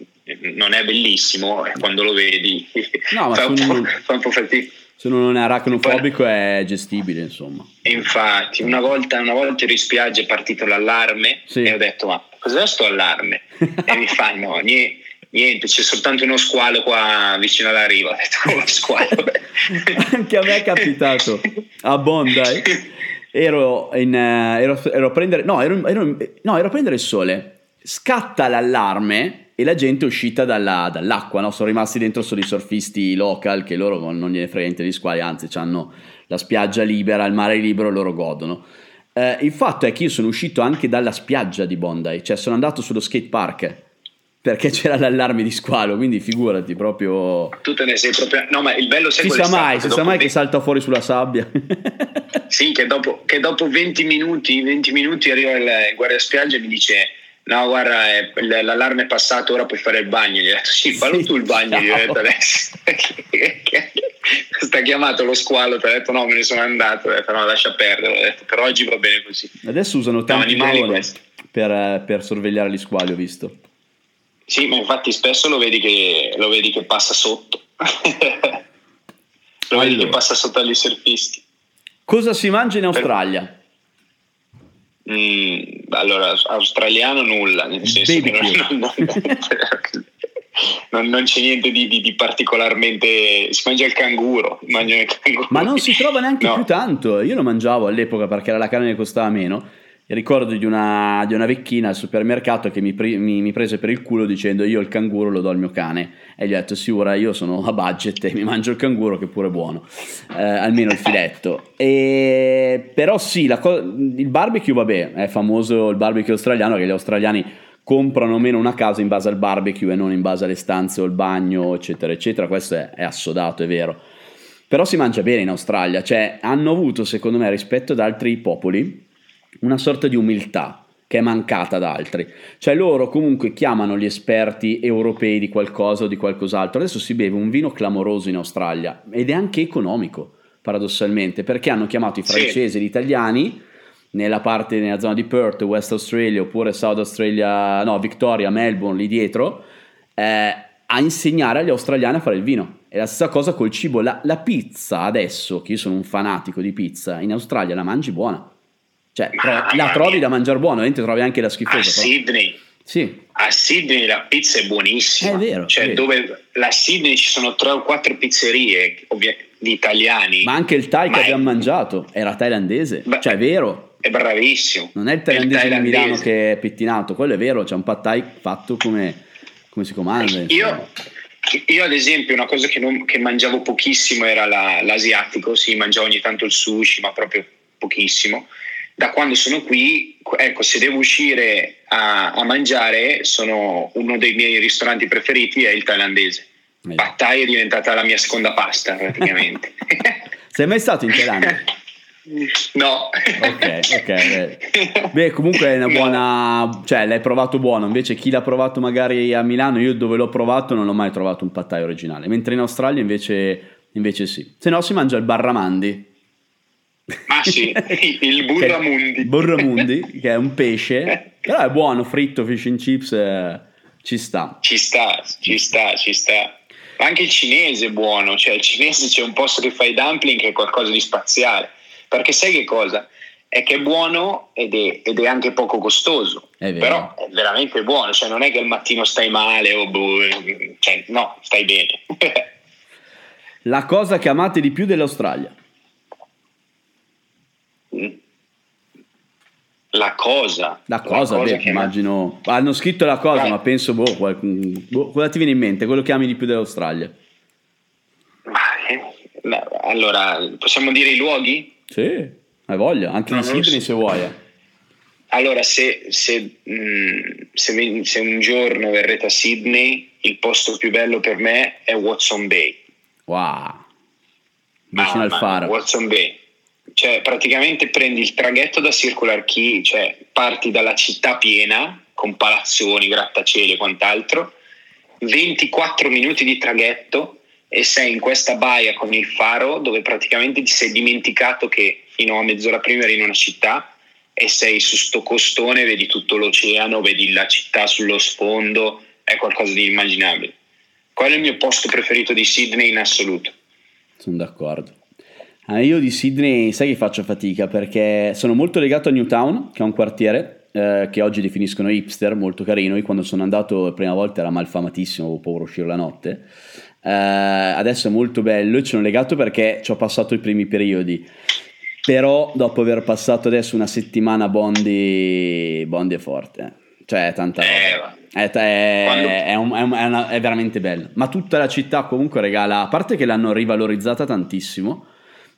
non è bellissimo quando lo vedi, no, fa, un po', non, fa un po' fatica. Se uno non è aracnofobico è gestibile, insomma. Infatti una volta, una volta ero in spiaggia, è partito l'allarme, sì. E ho detto: ma cos'è sto allarme? E mi fa: no, niente, niente, c'è soltanto uno squalo qua vicino alla riva. Ho detto: uno squalo? Anche a me è capitato a Bondi, ero, in, ero, ero a prendere no ero, ero, no ero a prendere il sole, scatta l'allarme e la gente è uscita dalla, dall'acqua, no? Sono rimasti dentro solo i surfisti local, che loro non gliene frega niente gli squali, anzi hanno la spiaggia libera, il mare libero, loro godono. Eh, il fatto è che io sono uscito anche dalla spiaggia di Bondi, cioè sono andato sullo skate park perché c'era l'allarme di squalo, quindi figurati proprio... Tu te ne sei proprio... No, ma il bello... Si sa mai, si sa mai che salta fuori sulla sabbia. Sì, che dopo, che dopo venti minuti arriva il guardia spiaggia e mi dice... No, guarda, l'allarme è passato, ora puoi fare il bagno. Gli ho detto: sì, fallo sì, tu il bagno. Gli ho detto: adesso sta chiamato lo squalo. Ti ho detto: no, me ne sono andato. Ho detto: no, lascia perdere. Ho detto: per oggi va bene così. Adesso usano tanti no, droni per, per sorvegliare gli squali, ho visto. Sì, ma infatti spesso lo vedi che, lo vedi che passa sotto. Lo allora. vedi che passa sotto agli surfisti. Cosa si mangia in Australia? Per... Mm, allora, australiano nulla, nel senso che non, non, non, non c'è niente di, di, di particolarmente. Si mangia il canguro, mangiano il canguro, ma non si trova neanche no. più tanto. Io lo mangiavo all'epoca perché era la carne che costava meno. E ricordo di una, di una vecchina al supermercato che mi, pre, mi, mi prese per il culo dicendo: io il canguro lo do al mio cane. E gli ho detto: sì, ora io sono a budget e mi mangio il canguro, che pure è buono, eh, almeno il filetto. E, però sì, la co- il barbecue, vabbè, è famoso il barbecue australiano, che gli australiani comprano meno una casa in base al barbecue e non in base alle stanze o il bagno, eccetera, eccetera. Questo è, è assodato, è vero. Però si mangia bene in Australia, cioè hanno avuto, secondo me, rispetto ad altri popoli, una sorta di umiltà che è mancata ad altri, cioè loro comunque chiamano gli esperti europei di qualcosa o di qualcos'altro. Adesso si beve un vino clamoroso in Australia ed è anche economico, paradossalmente, perché hanno chiamato i francesi e gli italiani nella parte, nella zona di Perth, West Australia oppure South Australia, no, Victoria, Melbourne, lì dietro, eh, a insegnare agli australiani a fare il vino. E la stessa cosa col cibo, la, la pizza adesso, che io sono un fanatico di pizza, in Australia la mangi buona. Cioè, ma, la trovi mia. da mangiar buono, ovviamente trovi anche la schifosa. A Sydney, sì. a Sydney la pizza è buonissima. È vero, cioè, è vero. Dove la Sydney ci sono tre o quattro pizzerie ovvia, di italiani. Ma anche il Thai che è... abbiamo mangiato era thailandese, Beh, cioè è vero. È bravissimo. Non è il thailandese, il thailandese di Milano che è pettinato, quello è vero. C'è cioè un pad thai fatto come, come si comanda. Io, io ad esempio una cosa che, non, che mangiavo pochissimo era la, l'asiatico. Sì, mangiavo ogni tanto il sushi, ma proprio pochissimo. Da quando sono qui, ecco, se devo uscire a, a mangiare, sono uno dei miei ristoranti preferiti è il thailandese. Pad Thai è diventata la mia seconda pasta praticamente. Sei mai stato in Thailandia? No. Ok, ok. Beh, beh comunque è una buona, cioè l'hai provato buono, invece chi l'ha provato magari a Milano, io dove l'ho provato non ho mai trovato un Pad Thai originale, mentre in Australia invece, invece sì. Se no si mangia il barramundi. Ah sì, il burramundi. Burramundi, che è un pesce, però è buono, fritto, fish and chips, eh, ci sta. Ci sta, ci sta, ci sta. Anche il cinese è buono, cioè il cinese c'è un posto che fa i dumpling che è qualcosa di spaziale, perché sai che cosa? È che è buono ed è, ed è anche poco costoso, è però è veramente buono, cioè non è che al mattino stai male o boh, cioè, no, stai bene. La cosa che amate di più dell'Australia? La cosa La cosa, la cosa beh, che immagino è... Hanno scritto la cosa, Vai. ma penso boh, qual... boh, cosa ti viene in mente? Quello che ami di più dell'Australia? Allora, possiamo dire i luoghi? Sì, hai voglia, anche in Sydney se vuoi. Allora, se, se, se, se un giorno verrete a Sydney, il posto più bello per me è Watson Bay. Wow, vicino ah, al faro. Watson Bay, cioè praticamente prendi il traghetto da Circular Quay, cioè parti dalla città piena con palazzoni, grattacieli e quant'altro, ventiquattro minuti di traghetto e sei in questa baia con il faro dove praticamente ti sei dimenticato che fino a mezz'ora prima eri in una città e sei su sto costone, vedi tutto l'oceano, vedi la città sullo sfondo, è qualcosa di inimmaginabile. Quello è il mio posto preferito di Sydney in assoluto. Sono d'accordo. Ah, io di Sydney sai che faccio fatica perché sono molto legato a Newtown, che è un quartiere eh, che oggi definiscono hipster, molto carino. Io quando sono andato la prima volta era malfamatissimo, avevo paura di uscire la notte. Eh, adesso è molto bello e ci sono legato perché ci ho passato i primi periodi. Però dopo aver passato adesso una settimana a Bondi, Bondi è forte, eh. Cioè tanta roba. È, è, è, un, è, una, è veramente bello. Ma tutta la città comunque regala, a parte che l'hanno rivalorizzata tantissimo,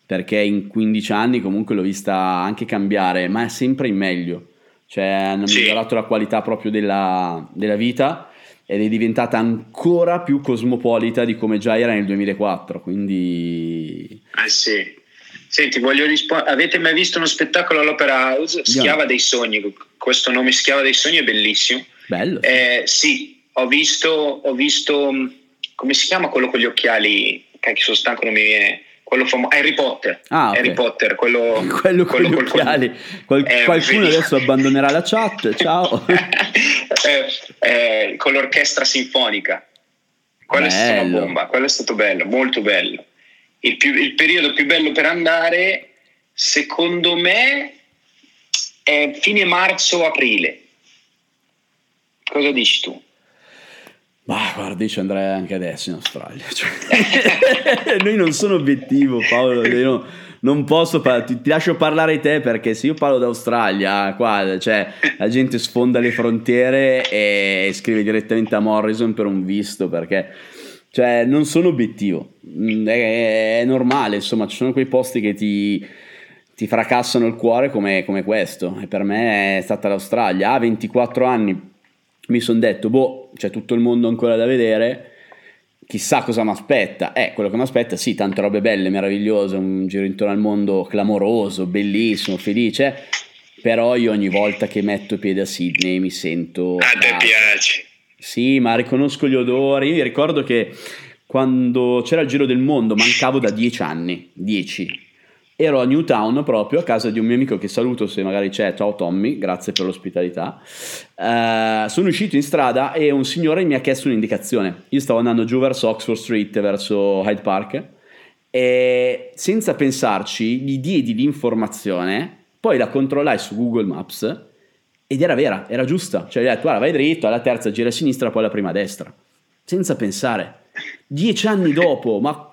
perché in quindici anni comunque l'ho vista anche cambiare, ma è sempre in meglio, cioè hanno sì. migliorato la qualità proprio della, della vita ed è diventata ancora più cosmopolita di come già era nel duemilaquattro, quindi... Ah sì, senti voglio rispondere, avete mai visto uno spettacolo all'Opera House? Schiava yeah. dei Sogni, questo nome Schiava dei Sogni è bellissimo. Bello. Eh, sì, ho visto, ho visto, come si chiama quello con gli occhiali, cacchio sono stanco non mi viene... Quello famo- Harry Potter, ah, okay. Harry Potter, quello, quello, quello con gli occhiali. Qual- eh, qualcuno adesso abbandonerà la chat, ciao. eh, eh, con l'orchestra sinfonica, quello bello. È stata una bomba, quello è stato bello, molto bello. Il, più, il periodo più bello per andare, secondo me, è fine marzo-aprile. Cosa dici tu? Ma guarda, io ci andrei anche adesso in Australia, cioè, noi non sono obiettivo, Paolo, io non posso par- ti, ti lascio parlare te perché se io parlo d'Australia qua, cioè, la gente sfonda le frontiere e scrive direttamente a Morrison per un visto perché cioè, non sono obiettivo, è, è normale, insomma ci sono quei posti che ti... ti fracassano il cuore come, come questo e per me è stata l'Australia. A ventiquattro anni mi sono detto boh, c'è tutto il mondo ancora da vedere, chissà cosa mi aspetta. Eh, quello che mi aspetta sì, tante robe belle, meravigliose, un giro intorno al mondo clamoroso, bellissimo, felice, però io ogni volta che metto piede a Sydney mi sento a te piace. Sì, ma riconosco gli odori. Io ricordo che quando c'era il giro del mondo mancavo da dieci anni dieci, ero a Newtown proprio a casa di un mio amico che saluto se magari c'è, ciao Tommy, grazie per l'ospitalità. Uh, sono uscito in strada e un signore mi ha chiesto un'indicazione, io stavo andando giù verso Oxford Street, verso Hyde Park e senza pensarci gli diedi l'informazione, poi la controllai su Google Maps ed era vera, era giusta, cioè gli ho detto guarda vai dritto, alla terza gira a sinistra, poi alla prima a destra, senza pensare. Dieci anni dopo, ma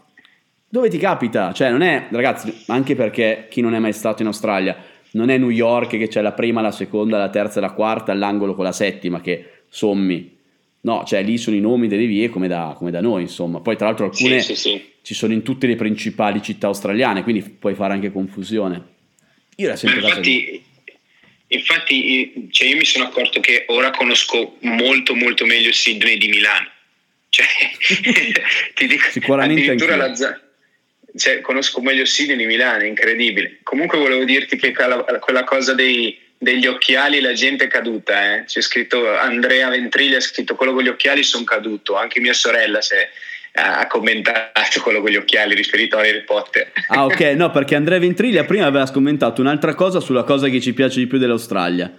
dove ti capita? Cioè non è, ragazzi, anche perché chi non è mai stato in Australia, non è New York che c'è la prima, la seconda, la terza, la quarta, all'angolo con la settima che sommi. No, cioè lì sono i nomi delle vie come da, come da noi, insomma. Poi tra l'altro alcune sì, sì, sì. ci sono in tutte le principali città australiane, quindi puoi fare anche confusione. Io la sento. Infatti, Infatti, cioè, io mi sono accorto che ora conosco molto molto meglio Sydney di Milano. Cioè, ti dico, sicuramente addirittura la z- cioè, conosco meglio Sydney di Milano, è incredibile. Comunque volevo dirti che quella, quella cosa dei, degli occhiali, la gente è caduta, eh? C'è scritto Andrea Ventriglia, ha scritto quello con gli occhiali sono caduto, anche mia sorella si è ha commentato quello con gli occhiali riferito a Harry Potter. Ah, ok, no, perché Andrea Ventriglia prima aveva commentato un'altra cosa sulla cosa che ci piace di più dell'Australia.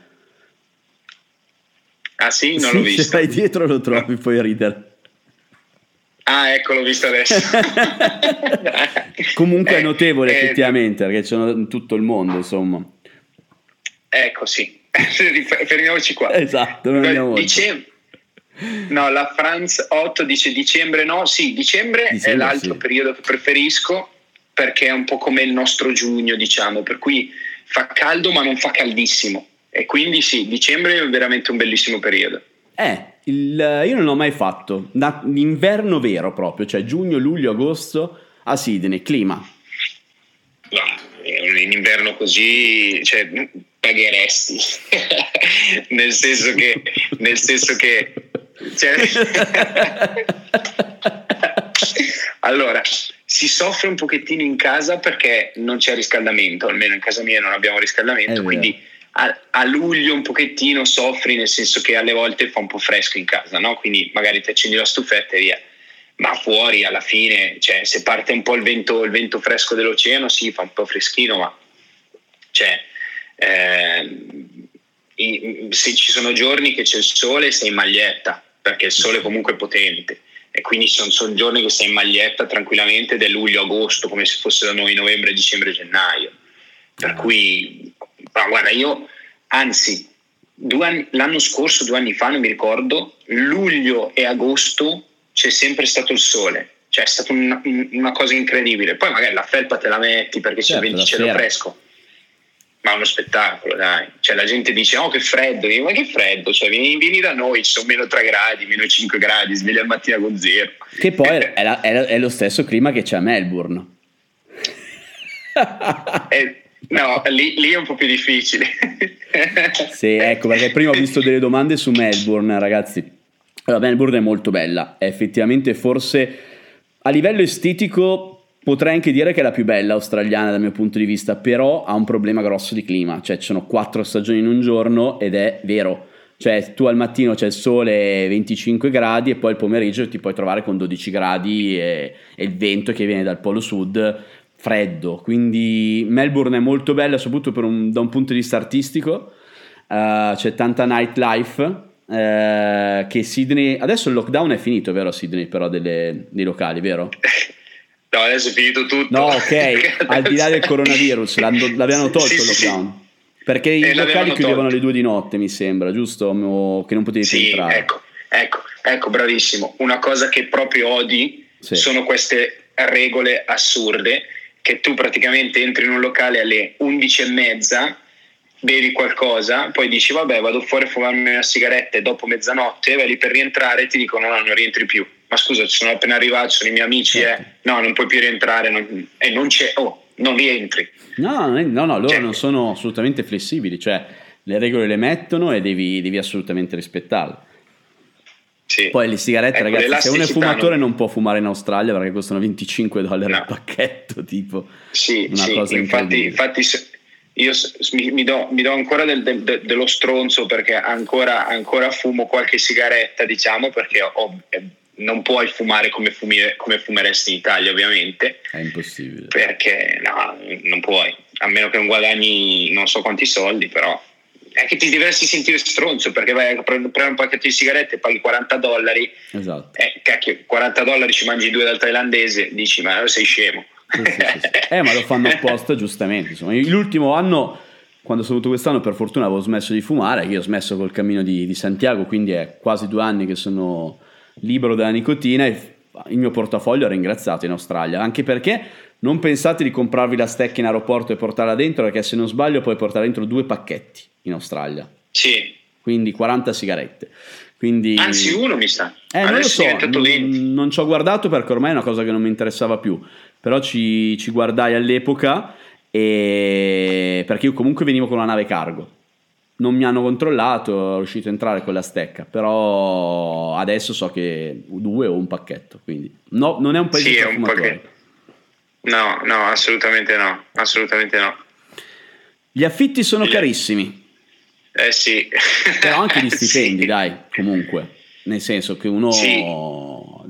Ah sì? Non sì, l'ho visto. Se stai dietro lo trovi, puoi ridere. Ah, ecco, l'ho visto adesso. Comunque è notevole, eh, effettivamente, eh, perché c'è in tutto il mondo, insomma. Ecco, sì. Fermiamoci qua. Esatto, fermiamoci. Dicevo, no, la France otto dice dicembre no, sì, dicembre, dicembre è l'altro sì. periodo che preferisco, perché è un po' come il nostro giugno, diciamo, per cui fa caldo ma non fa caldissimo, e quindi sì, dicembre è veramente un bellissimo periodo. Eh, il, io non l'ho mai fatto, l'inverno vero proprio, cioè giugno, luglio, agosto a Sydney, clima. No, in inverno così, cioè, pagheresti, nel senso che, nel senso che cioè, allora si soffre un pochettino in casa perché non c'è riscaldamento, almeno in casa mia non abbiamo riscaldamento, quindi a, a luglio un pochettino soffri, nel senso che alle volte fa un po' fresco in casa, no? Quindi magari ti accendi la stufetta e via, ma fuori alla fine, cioè, se parte un po' il vento, il vento fresco dell'oceano, sì, fa un po' freschino, ma cioè, eh, se ci sono giorni che c'è il sole sei in maglietta, perché il sole comunque è potente, e quindi sono, sono giorni che sei in maglietta tranquillamente, del luglio-agosto, come se fosse da noi novembre, dicembre, gennaio, per cui ma guarda, io anzi due anni, l'anno scorso, due anni fa, non mi ricordo, luglio e agosto c'è sempre stato il sole, cioè è stata una, una cosa incredibile. Poi magari la felpa te la metti perché c'è il cielo fresco, ma è uno spettacolo, dai. Cioè la gente dice oh che freddo, io, ma che freddo, cioè vieni, vieni da noi, ci sono meno tre gradi, meno cinque gradi, svegli al mattino con zero, che poi è, la, è, la, è lo stesso clima che c'è a Melbourne. eh, no, lì, lì è un po' più difficile. Sì, ecco perché prima ho visto delle domande su Melbourne, ragazzi. Allora, Melbourne è molto bella, è effettivamente forse a livello estetico potrei anche dire che è la più bella australiana dal mio punto di vista, però ha un problema grosso di clima, cioè ci sono quattro stagioni in un giorno, ed è vero, cioè tu al mattino c'è il sole venticinque gradi e poi il pomeriggio ti puoi trovare con dodici gradi e, e il vento che viene dal polo sud, freddo. Quindi Melbourne è molto bella soprattutto per un, da un punto di vista artistico, uh, c'è tanta nightlife, uh, che Sydney, adesso il lockdown è finito, vero? Sydney però delle, dei locali, vero? No, adesso è finito tutto. No, ok, al di là del coronavirus l'avevano tolto, sì, il lockdown, sì, perché i locali chiudevano alle due di notte, mi sembra, giusto? O che non potevi sì, entrare. Ecco, ecco, ecco, bravissimo. Una cosa che proprio odi sì. sono queste regole assurde, che tu praticamente entri in un locale alle undici e mezza, bevi qualcosa, poi dici vabbè, vado fuori a fumarmi una sigaretta, e dopo mezzanotte vai lì per rientrare e ti dicono no, non rientri più. Ma scusa, ci sono appena arrivato, sono i miei amici, eh. No, non puoi più rientrare, non, e non c'è, oh, non rientri. No, no, no, loro cioè, non sono assolutamente flessibili, cioè le regole le mettono e devi, devi assolutamente rispettarle. Sì. Poi le sigarette, ecco, ragazzi, se uno è fumatore non... non può fumare in Australia perché costano venticinque dollari no. al pacchetto, tipo. Sì, una sì, cosa infatti, infatti io mi, mi, do, mi do ancora del, del, dello stronzo perché ancora, ancora fumo qualche sigaretta, diciamo, perché ho... Non puoi fumare come, fumire, come fumeresti in Italia, ovviamente. È impossibile. Perché no, non puoi. A meno che non guadagni non so quanti soldi, però. È che ti dovresti sentire stronzo, perché vai a prendere un pacchetto di sigarette e paghi quaranta dollari. Esatto. Eh, cacchio, quaranta dollari ci mangi due dal thailandese, dici, ma sei scemo. Sì, sì, sì, sì. Eh, ma lo fanno apposta, giustamente. Insomma, l'ultimo anno, quando sono venuto quest'anno, per fortuna avevo smesso di fumare. Io ho smesso col cammino di, di Santiago, quindi è quasi due anni che sono... libero dalla nicotina, e il mio portafoglio è ringraziato in Australia, anche perché non pensate di comprarvi la stecca in aeroporto e portarla dentro, perché se non sbaglio puoi portare dentro due pacchetti in Australia, sì, quindi quaranta sigarette, quindi... anzi uno mi sta, eh, non lo so, non, non ci ho guardato perché ormai è una cosa che non mi interessava più, però ci, ci guardai all'epoca, e... perché io comunque venivo con una nave cargo, non mi hanno controllato, sono riuscito a entrare con la stecca, però adesso so che due o un pacchetto, quindi no, non è un paese sì, è un pacchetto. No, no, assolutamente no, assolutamente no. Gli affitti sono Le... carissimi. Eh sì. Però anche gli stipendi, sì. Dai, comunque, nel senso che uno... Sì.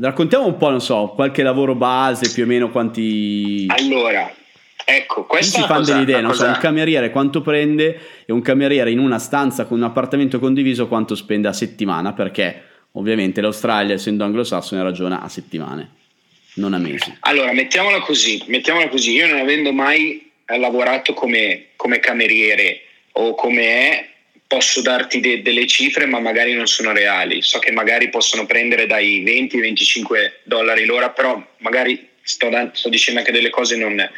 Raccontiamo un po', non so, qualche lavoro base, più o meno quanti... Allora... Ecco, questa si fanno delle idee, no? So, un cameriere quanto prende, e un cameriere in una stanza con un appartamento condiviso quanto spende a settimana, perché ovviamente l'Australia, essendo anglosassone, ragiona a settimane, non a mesi. Allora, mettiamola così, mettiamola così, io non avendo mai lavorato come, come cameriere o come è, posso darti de, delle cifre, ma magari non sono reali. So che magari possono prendere dai venti ai venticinque dollari l'ora, però magari sto, da, sto dicendo anche delle cose non...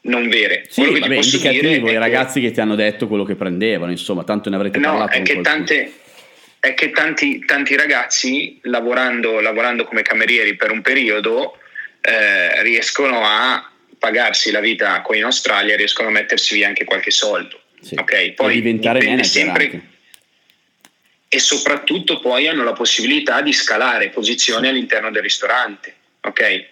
non vere. Sì, quello che vabbè, ti posso indicativo dire i ragazzi che ti hanno detto quello che prendevano, insomma, tanto ne avrete no, parlato. È che, tante, è che tanti, tanti ragazzi lavorando, lavorando come camerieri per un periodo eh, riescono a pagarsi la vita qui in Australia, riescono a mettersi via anche qualche soldo. Sì. Okay? Poi diventare manager sempre anche. E soprattutto poi hanno la possibilità di scalare posizioni sì. all'interno del ristorante, ok? Eh,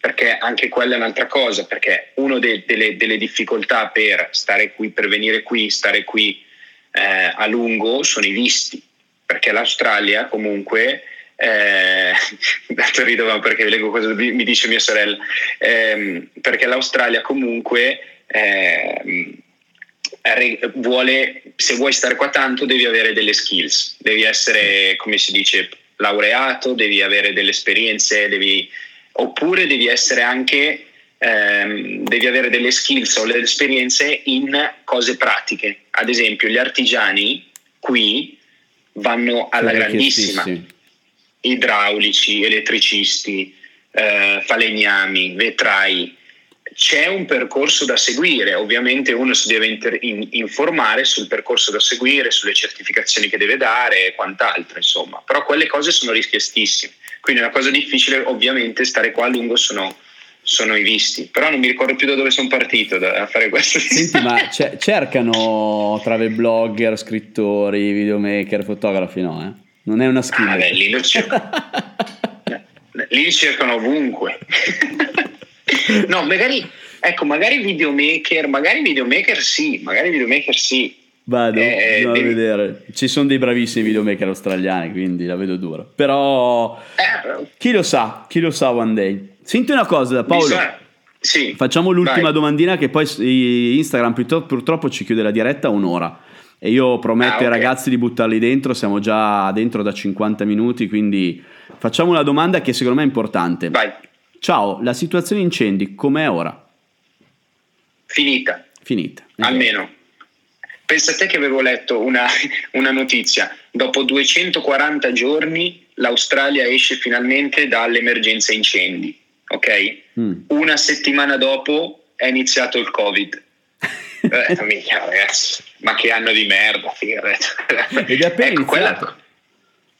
perché anche quella è un'altra cosa, perché una de, delle, delle difficoltà per stare qui, per venire qui, stare qui eh, a lungo sono i visti, perché l'Australia comunque eh, dato ridovamo perché leggo cosa mi dice mia sorella eh, perché l'Australia comunque eh, vuole, se vuoi stare qua tanto devi avere delle skills, devi essere, come si dice, laureato, devi avere delle esperienze, devi, oppure devi essere anche ehm, devi avere delle skills o delle esperienze in cose pratiche. Ad esempio gli artigiani qui vanno alla grandissima, idraulici, elettricisti, eh, falegnami, vetrai. C'è un percorso da seguire, ovviamente uno si deve inter- in- informare sul percorso da seguire, sulle certificazioni che deve dare e quant'altro, insomma, però quelle cose sono richiestissime, quindi una cosa difficile ovviamente stare qua a lungo sono, sono i visti, però non mi ricordo più da dove sono partito da- a fare questo. Senti, ma c- cercano travel blogger, scrittori, videomaker, fotografi, no? Eh? Non è una skill. Ah, beh, lì lo cercano. Lì cercano ovunque. No, magari, ecco, magari videomaker, magari videomaker sì, magari videomaker sì. Vado, eh, vado devi... a vedere, ci sono dei bravissimi videomaker australiani, quindi la vedo dura. Però eh, chi lo sa, chi lo sa one day. Senti una cosa, Paolo, sa... sì, facciamo l'ultima vai. domandina che poi Instagram purtroppo ci chiude la diretta un'ora. E io prometto ah, okay. ai ragazzi di buttarli dentro, siamo già dentro da cinquanta minuti, quindi facciamo una domanda che secondo me è importante. Vai. Ciao, la situazione incendi com'è ora? Finita. Finita. Almeno. Pensa a te che avevo letto una, una notizia. Dopo duecentoquaranta giorni l'Australia esce finalmente dall'emergenza incendi. Ok? Mm. Una settimana dopo è iniziato il Covid. eh, amica, ragazzi, ma che anno di merda. Ed è appena ecco, iniziato. Quella...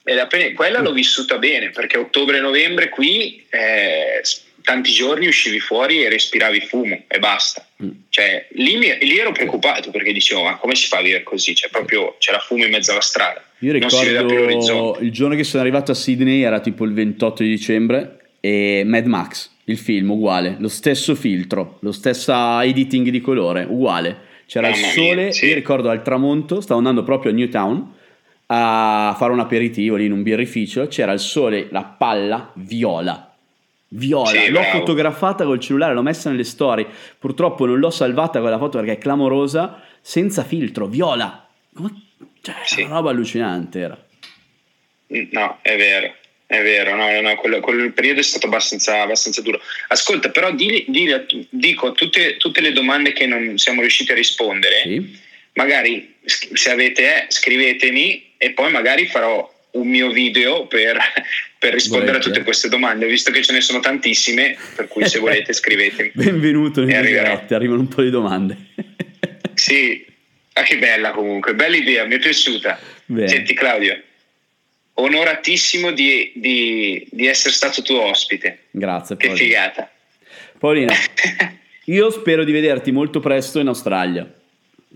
Quella l'ho vissuta bene, perché ottobre-novembre qui eh, tanti giorni uscivi fuori e respiravi fumo e basta. Cioè, lì, mi, lì ero preoccupato perché dicevo, ma come si fa a vivere così? Cioè, proprio c'era fumo in mezzo alla strada. Io ricordo non si vede più l'orizzonte. Il giorno che sono arrivato a Sydney era tipo il ventotto di dicembre e Mad Max, il film uguale, lo stesso filtro, lo stesso editing di colore, uguale. C'era Mamma il sole, mia, sì. Io ricordo al tramonto, stavo andando proprio a Newtown a fare un aperitivo lì in un birrificio, c'era il sole, la palla viola viola, sì, l'ho bravo. fotografata col cellulare, l'ho messa nelle storie, purtroppo non l'ho salvata quella foto perché è clamorosa, senza filtro, viola, cioè sì. Una roba allucinante era. No, è vero, è vero, no, no, quello, quel periodo è stato abbastanza, abbastanza duro. Ascolta, però di, di, dico tutte, tutte le domande che non siamo riusciti a rispondere, sì. Magari se avete eh, scrivetemi e poi magari farò un mio video per, per rispondere volete. a tutte queste domande, visto che ce ne sono tantissime, per cui se volete scrivetemi. Benvenuto nel diretta, arrivano un po' di domande. Sì, ma ah, che bella comunque, bella idea, mi è piaciuta. Bene. Senti Claudio, onoratissimo di, di, di essere stato tuo ospite. Grazie Paolina. Che figata. Paolina, io spero di vederti molto presto in Australia.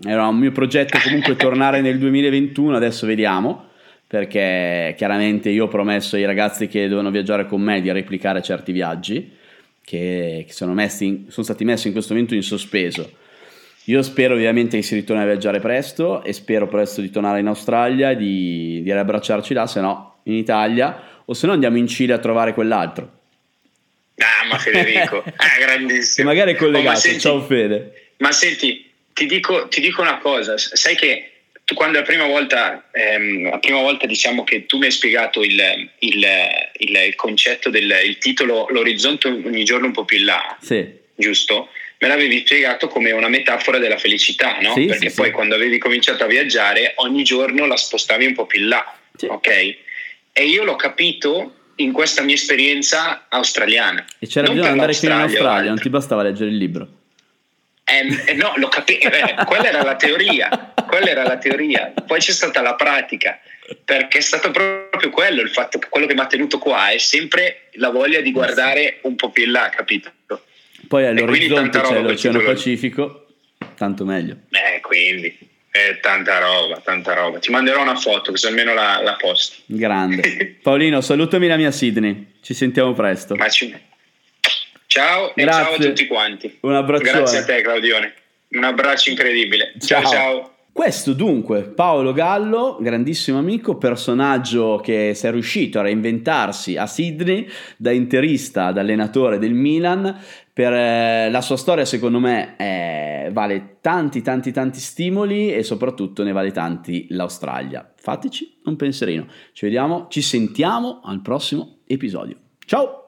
era un mio progetto comunque tornare nel duemilaventuno, adesso vediamo, perché chiaramente io ho promesso ai ragazzi che dovevano viaggiare con me di replicare certi viaggi che, che sono, messi in, sono stati messi in questo momento in sospeso. Io spero ovviamente che si ritorni a viaggiare presto e spero presto di tornare in Australia, di, di riabbracciarci là, se no in Italia, o se no andiamo in Cile a trovare quell'altro. Ah, ma Federico, ah, grandissimo. Che magari è collegato, oh, ma senti, ciao Fede. Ma senti, ti dico, ti dico una cosa, sai che tu quando la prima volta, ehm, la prima volta diciamo che tu mi hai spiegato il, il, il, il concetto del il titolo, l'orizzonte ogni giorno un po' più in là, sì, giusto? Me l'avevi spiegato come una metafora della felicità, no? Sì, perché sì, poi sì, quando avevi cominciato a viaggiare ogni giorno la spostavi un po' più in là, sì, ok? E io l'ho capito in questa mia esperienza australiana. E c'era non bisogno di andare fino in Australia, non ti bastava leggere il libro. Eh, eh, no, l'ho capito, eh, quella era la teoria, quella era la teoria. Poi c'è stata la pratica, perché è stato proprio quello il fatto che quello che mi ha tenuto qua è sempre la voglia di guardare un po' più in là, capito? Poi all'orizzonte c'è l'Oceano Pacifico, tanto meglio. Eh, quindi, eh, tanta roba, tanta roba. Ti manderò una foto, così almeno la, la posti. Grande. Paolino, salutami la mia Sydney, ci sentiamo presto. Ma ci... Ciao, grazie. E ciao a tutti quanti. Un abbraccione. Grazie a te, Claudione. Un abbraccio incredibile. Ciao, ciao. Ciao. Questo dunque, Paolo Gallo, grandissimo amico, personaggio che si è riuscito a reinventarsi a Sydney da interista, da allenatore del Milan. Per eh, la sua storia secondo me eh, vale tanti tanti tanti stimoli e soprattutto ne vale tanti l'Australia. Fateci un pensierino, ci vediamo, ci sentiamo al prossimo episodio, ciao!